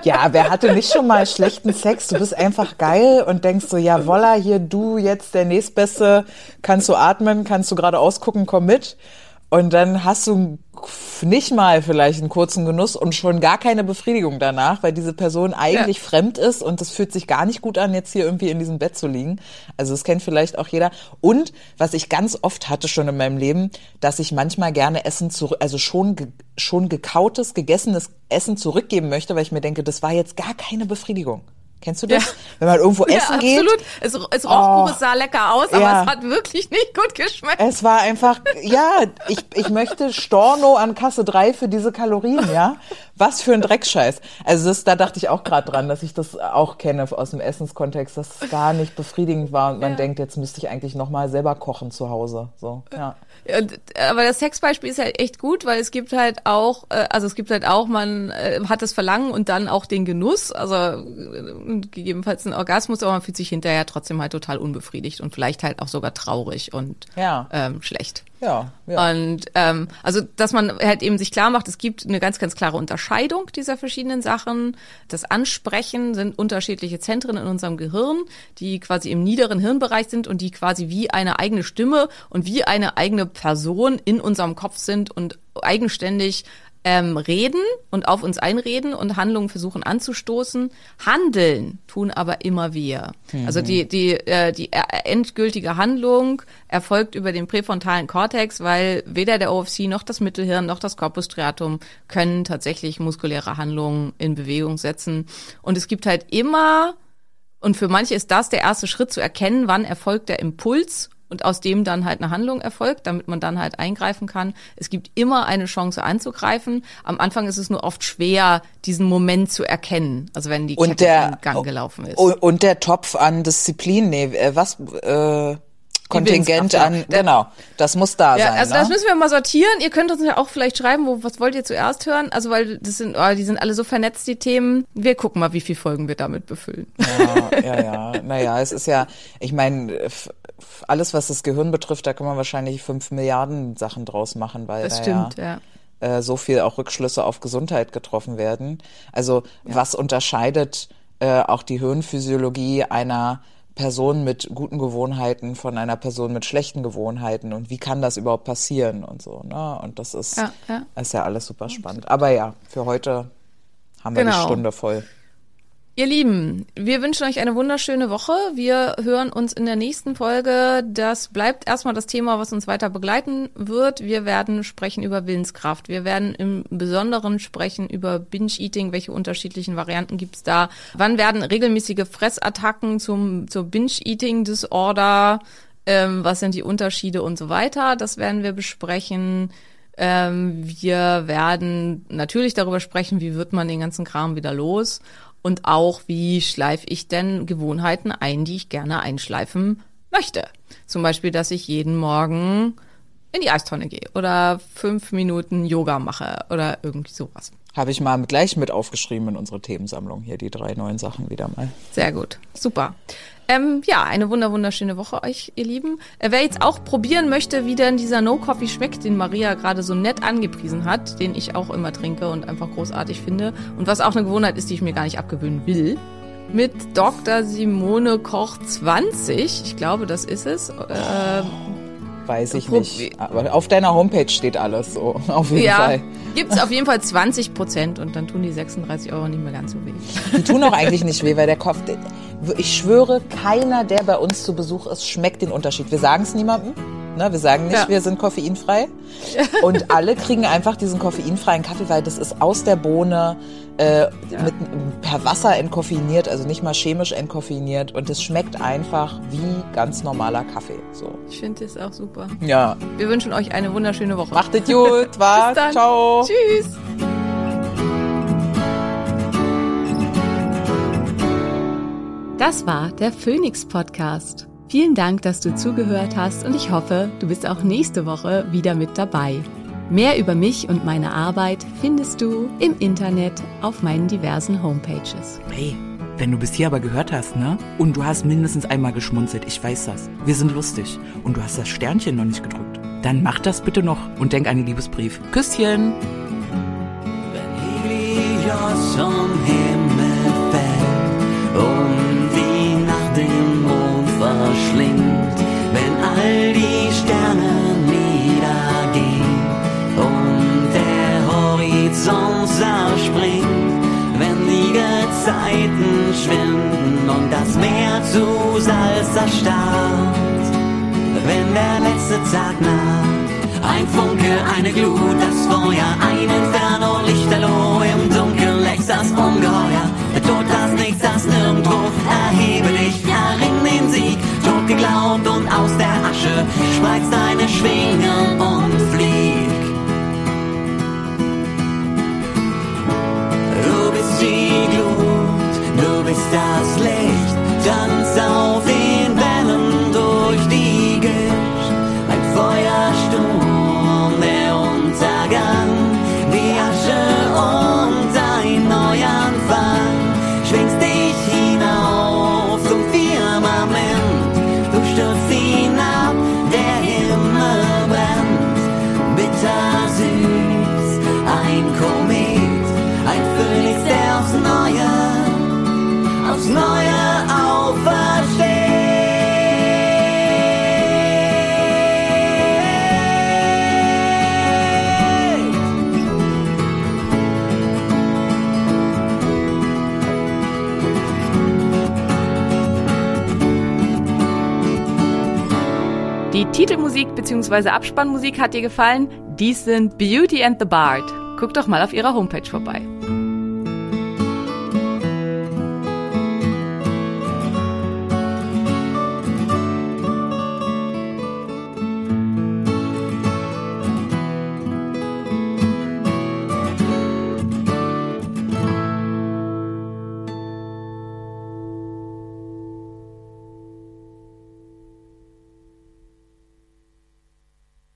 Ja, wer hatte nicht schon mal schlechten Sex? Du bist einfach geil und denkst so, ja, voila, hier du jetzt der Nächstbeste, kannst du atmen, kannst du gerade ausgucken, komm mit. Und dann hast du nicht mal vielleicht einen kurzen Genuss und schon gar keine Befriedigung danach, weil diese Person eigentlich fremd ist und es fühlt sich gar nicht gut an, jetzt hier irgendwie in diesem Bett zu liegen. Also das kennt vielleicht auch jeder. Und was ich ganz oft hatte schon in meinem Leben, dass ich manchmal gerne Essen schon gekautes, gegessenes Essen zurückgeben möchte, weil ich mir denke, das war jetzt gar keine Befriedigung. Kennst du das? Ja. Wenn man irgendwo essen geht. Ja, absolut. Es roch gut, es sah lecker aus, aber es hat wirklich nicht gut geschmeckt. Es war einfach, ich möchte Storno an Kasse 3 für diese Kalorien, ja? Was für ein Dreckscheiß. Also da dachte ich auch gerade dran, dass ich das auch kenne aus dem Essenskontext, dass es gar nicht befriedigend war und man denkt, jetzt müsste ich eigentlich nochmal selber kochen zu Hause. So, ja. Aber das Sexbeispiel ist halt echt gut, weil es gibt halt auch, man hat das Verlangen und dann auch den Genuss, also gegebenenfalls einen Orgasmus, aber man fühlt sich hinterher trotzdem halt total unbefriedigt und vielleicht halt auch sogar traurig und schlecht. Ja. Und also, dass man halt eben sich klar macht, es gibt eine ganz, ganz klare Unterscheidung dieser verschiedenen Sachen. Das Ansprechen sind unterschiedliche Zentren in unserem Gehirn, die quasi im niederen Hirnbereich sind und die quasi wie eine eigene Stimme und wie eine eigene Person in unserem Kopf sind und eigenständig reden und auf uns einreden und Handlungen versuchen anzustoßen. Handeln tun aber immer wir. Also die endgültige Handlung erfolgt über den präfrontalen Kortex, weil weder der OFC noch das Mittelhirn noch das Corpus striatum können tatsächlich muskuläre Handlungen in Bewegung setzen. Und es gibt halt immer, und für manche ist das der erste Schritt zu erkennen, wann erfolgt der Impuls und aus dem dann halt eine Handlung erfolgt, damit man dann halt eingreifen kann. Es gibt immer eine Chance anzugreifen. Am Anfang ist es nur oft schwer, diesen Moment zu erkennen, also wenn die Kette in Gang gelaufen ist. Und der Topf an Disziplin, Kontingent an, genau, das muss da sein. Also das müssen wir mal sortieren. Ihr könnt uns ja auch vielleicht schreiben, was wollt ihr zuerst hören? Also weil die sind alle so vernetzt, die Themen. Wir gucken mal, wie viele Folgen wir damit befüllen. Ja. Naja, es ist ja, ich meine, alles, was das Gehirn betrifft, da kann man wahrscheinlich 5 Milliarden Sachen draus machen, weil das stimmt, ja. So viel auch Rückschlüsse auf Gesundheit getroffen werden. Also was unterscheidet auch die Hirnphysiologie einer Person mit guten Gewohnheiten von einer Person mit schlechten Gewohnheiten und wie kann das überhaupt passieren und so, ne? Und das ist ist ja alles super spannend. Aber ja, für heute haben wir die Stunde voll. Ihr Lieben, wir wünschen euch eine wunderschöne Woche. Wir hören uns in der nächsten Folge. Das bleibt erstmal das Thema, was uns weiter begleiten wird. Wir werden sprechen über Willenskraft. Wir werden im Besonderen sprechen über Binge-Eating. Welche unterschiedlichen Varianten gibt's da? Wann werden regelmäßige Fressattacken zur Binge-Eating-Disorder? Was sind die Unterschiede und so weiter? Das werden wir besprechen. Wir werden natürlich darüber sprechen, wie wird man den ganzen Kram wieder los? Und auch, wie schleife ich denn Gewohnheiten ein, die ich gerne einschleifen möchte? Zum Beispiel, dass ich jeden Morgen in die Eistonne gehe oder 5 Minuten Yoga mache oder irgendwie sowas. Habe ich mal gleich mit aufgeschrieben in unsere Themensammlung hier, die 3 neuen Sachen wieder mal. Sehr gut, super. Eine wunderschöne Woche euch, ihr Lieben. Wer jetzt auch probieren möchte, wie denn dieser No-Coffee schmeckt, den Maria gerade so nett angepriesen hat, den ich auch immer trinke und einfach großartig finde und was auch eine Gewohnheit ist, die ich mir gar nicht abgewöhnen will, mit Dr. Simone Koch 20, ich glaube, das ist es, weiß ich nicht, aber auf deiner Homepage steht alles so, auf jeden Fall. Gibt's auf jeden Fall 20% und dann tun die 36 € nicht mehr ganz so weh. Die tun auch eigentlich nicht weh, weil der Kopf, ich schwöre, keiner, der bei uns zu Besuch ist, schmeckt den Unterschied. Wir sagen es niemandem, ne? Wir sagen nicht, wir sind koffeinfrei und alle kriegen einfach diesen koffeinfreien Kaffee, weil das ist aus der Bohne, per Wasser entkoffeiniert, also nicht mal chemisch entkoffeiniert und es schmeckt einfach wie ganz normaler Kaffee. So. Ich finde das auch super. Ja. Wir wünschen euch eine wunderschöne Woche. Macht es gut, bis dann. Ciao. Tschüss. Das war der Phoenix Podcast. Vielen Dank, dass du zugehört hast und ich hoffe, du bist auch nächste Woche wieder mit dabei. Mehr über mich und meine Arbeit findest du im Internet auf meinen diversen Homepages. Hey, wenn du bis hier aber gehört hast, ne? Und du hast mindestens einmal geschmunzelt, ich weiß das. Wir sind lustig und du hast das Sternchen noch nicht gedrückt. Dann mach das bitte noch und denk an den Liebesbrief. Küsschen! Wenn Helios vom Himmel fällt und die Nacht den Mond verschlingt, wenn all die Sterne niedergehen und der Horizont zerspringt, wenn die Gezeiten schwinden und das Meer zu Salz erstarrt, wenn der letzte Tag naht, ein Funke, eine Glut, das Feuer, ein Inferno, Lichterloh, im Dunkeln lächst das Ungeheuer, der Tod, das Nichts, das Nirgendwo, erhebe dich, erring den Sieg, tot geglaubt und aus der Asche, spreiz deine Schwingen und flieg. Die Glut, du bist das Licht, tanz auf den Wellen durch die Gischt. Ein Feuersturm, der Untergang, die Asche und ein Neuanfang. Schwingst dich hinauf zum Firmament, du stürzt hinab, der Himmel brennt. Bittersüß, ein Komet, ein Phönix, der aufs Neue aufersteht. Die Titelmusik bzw. Abspannmusik hat dir gefallen? Dies sind Beauty and the Bard. Guck doch mal auf ihrer Homepage vorbei.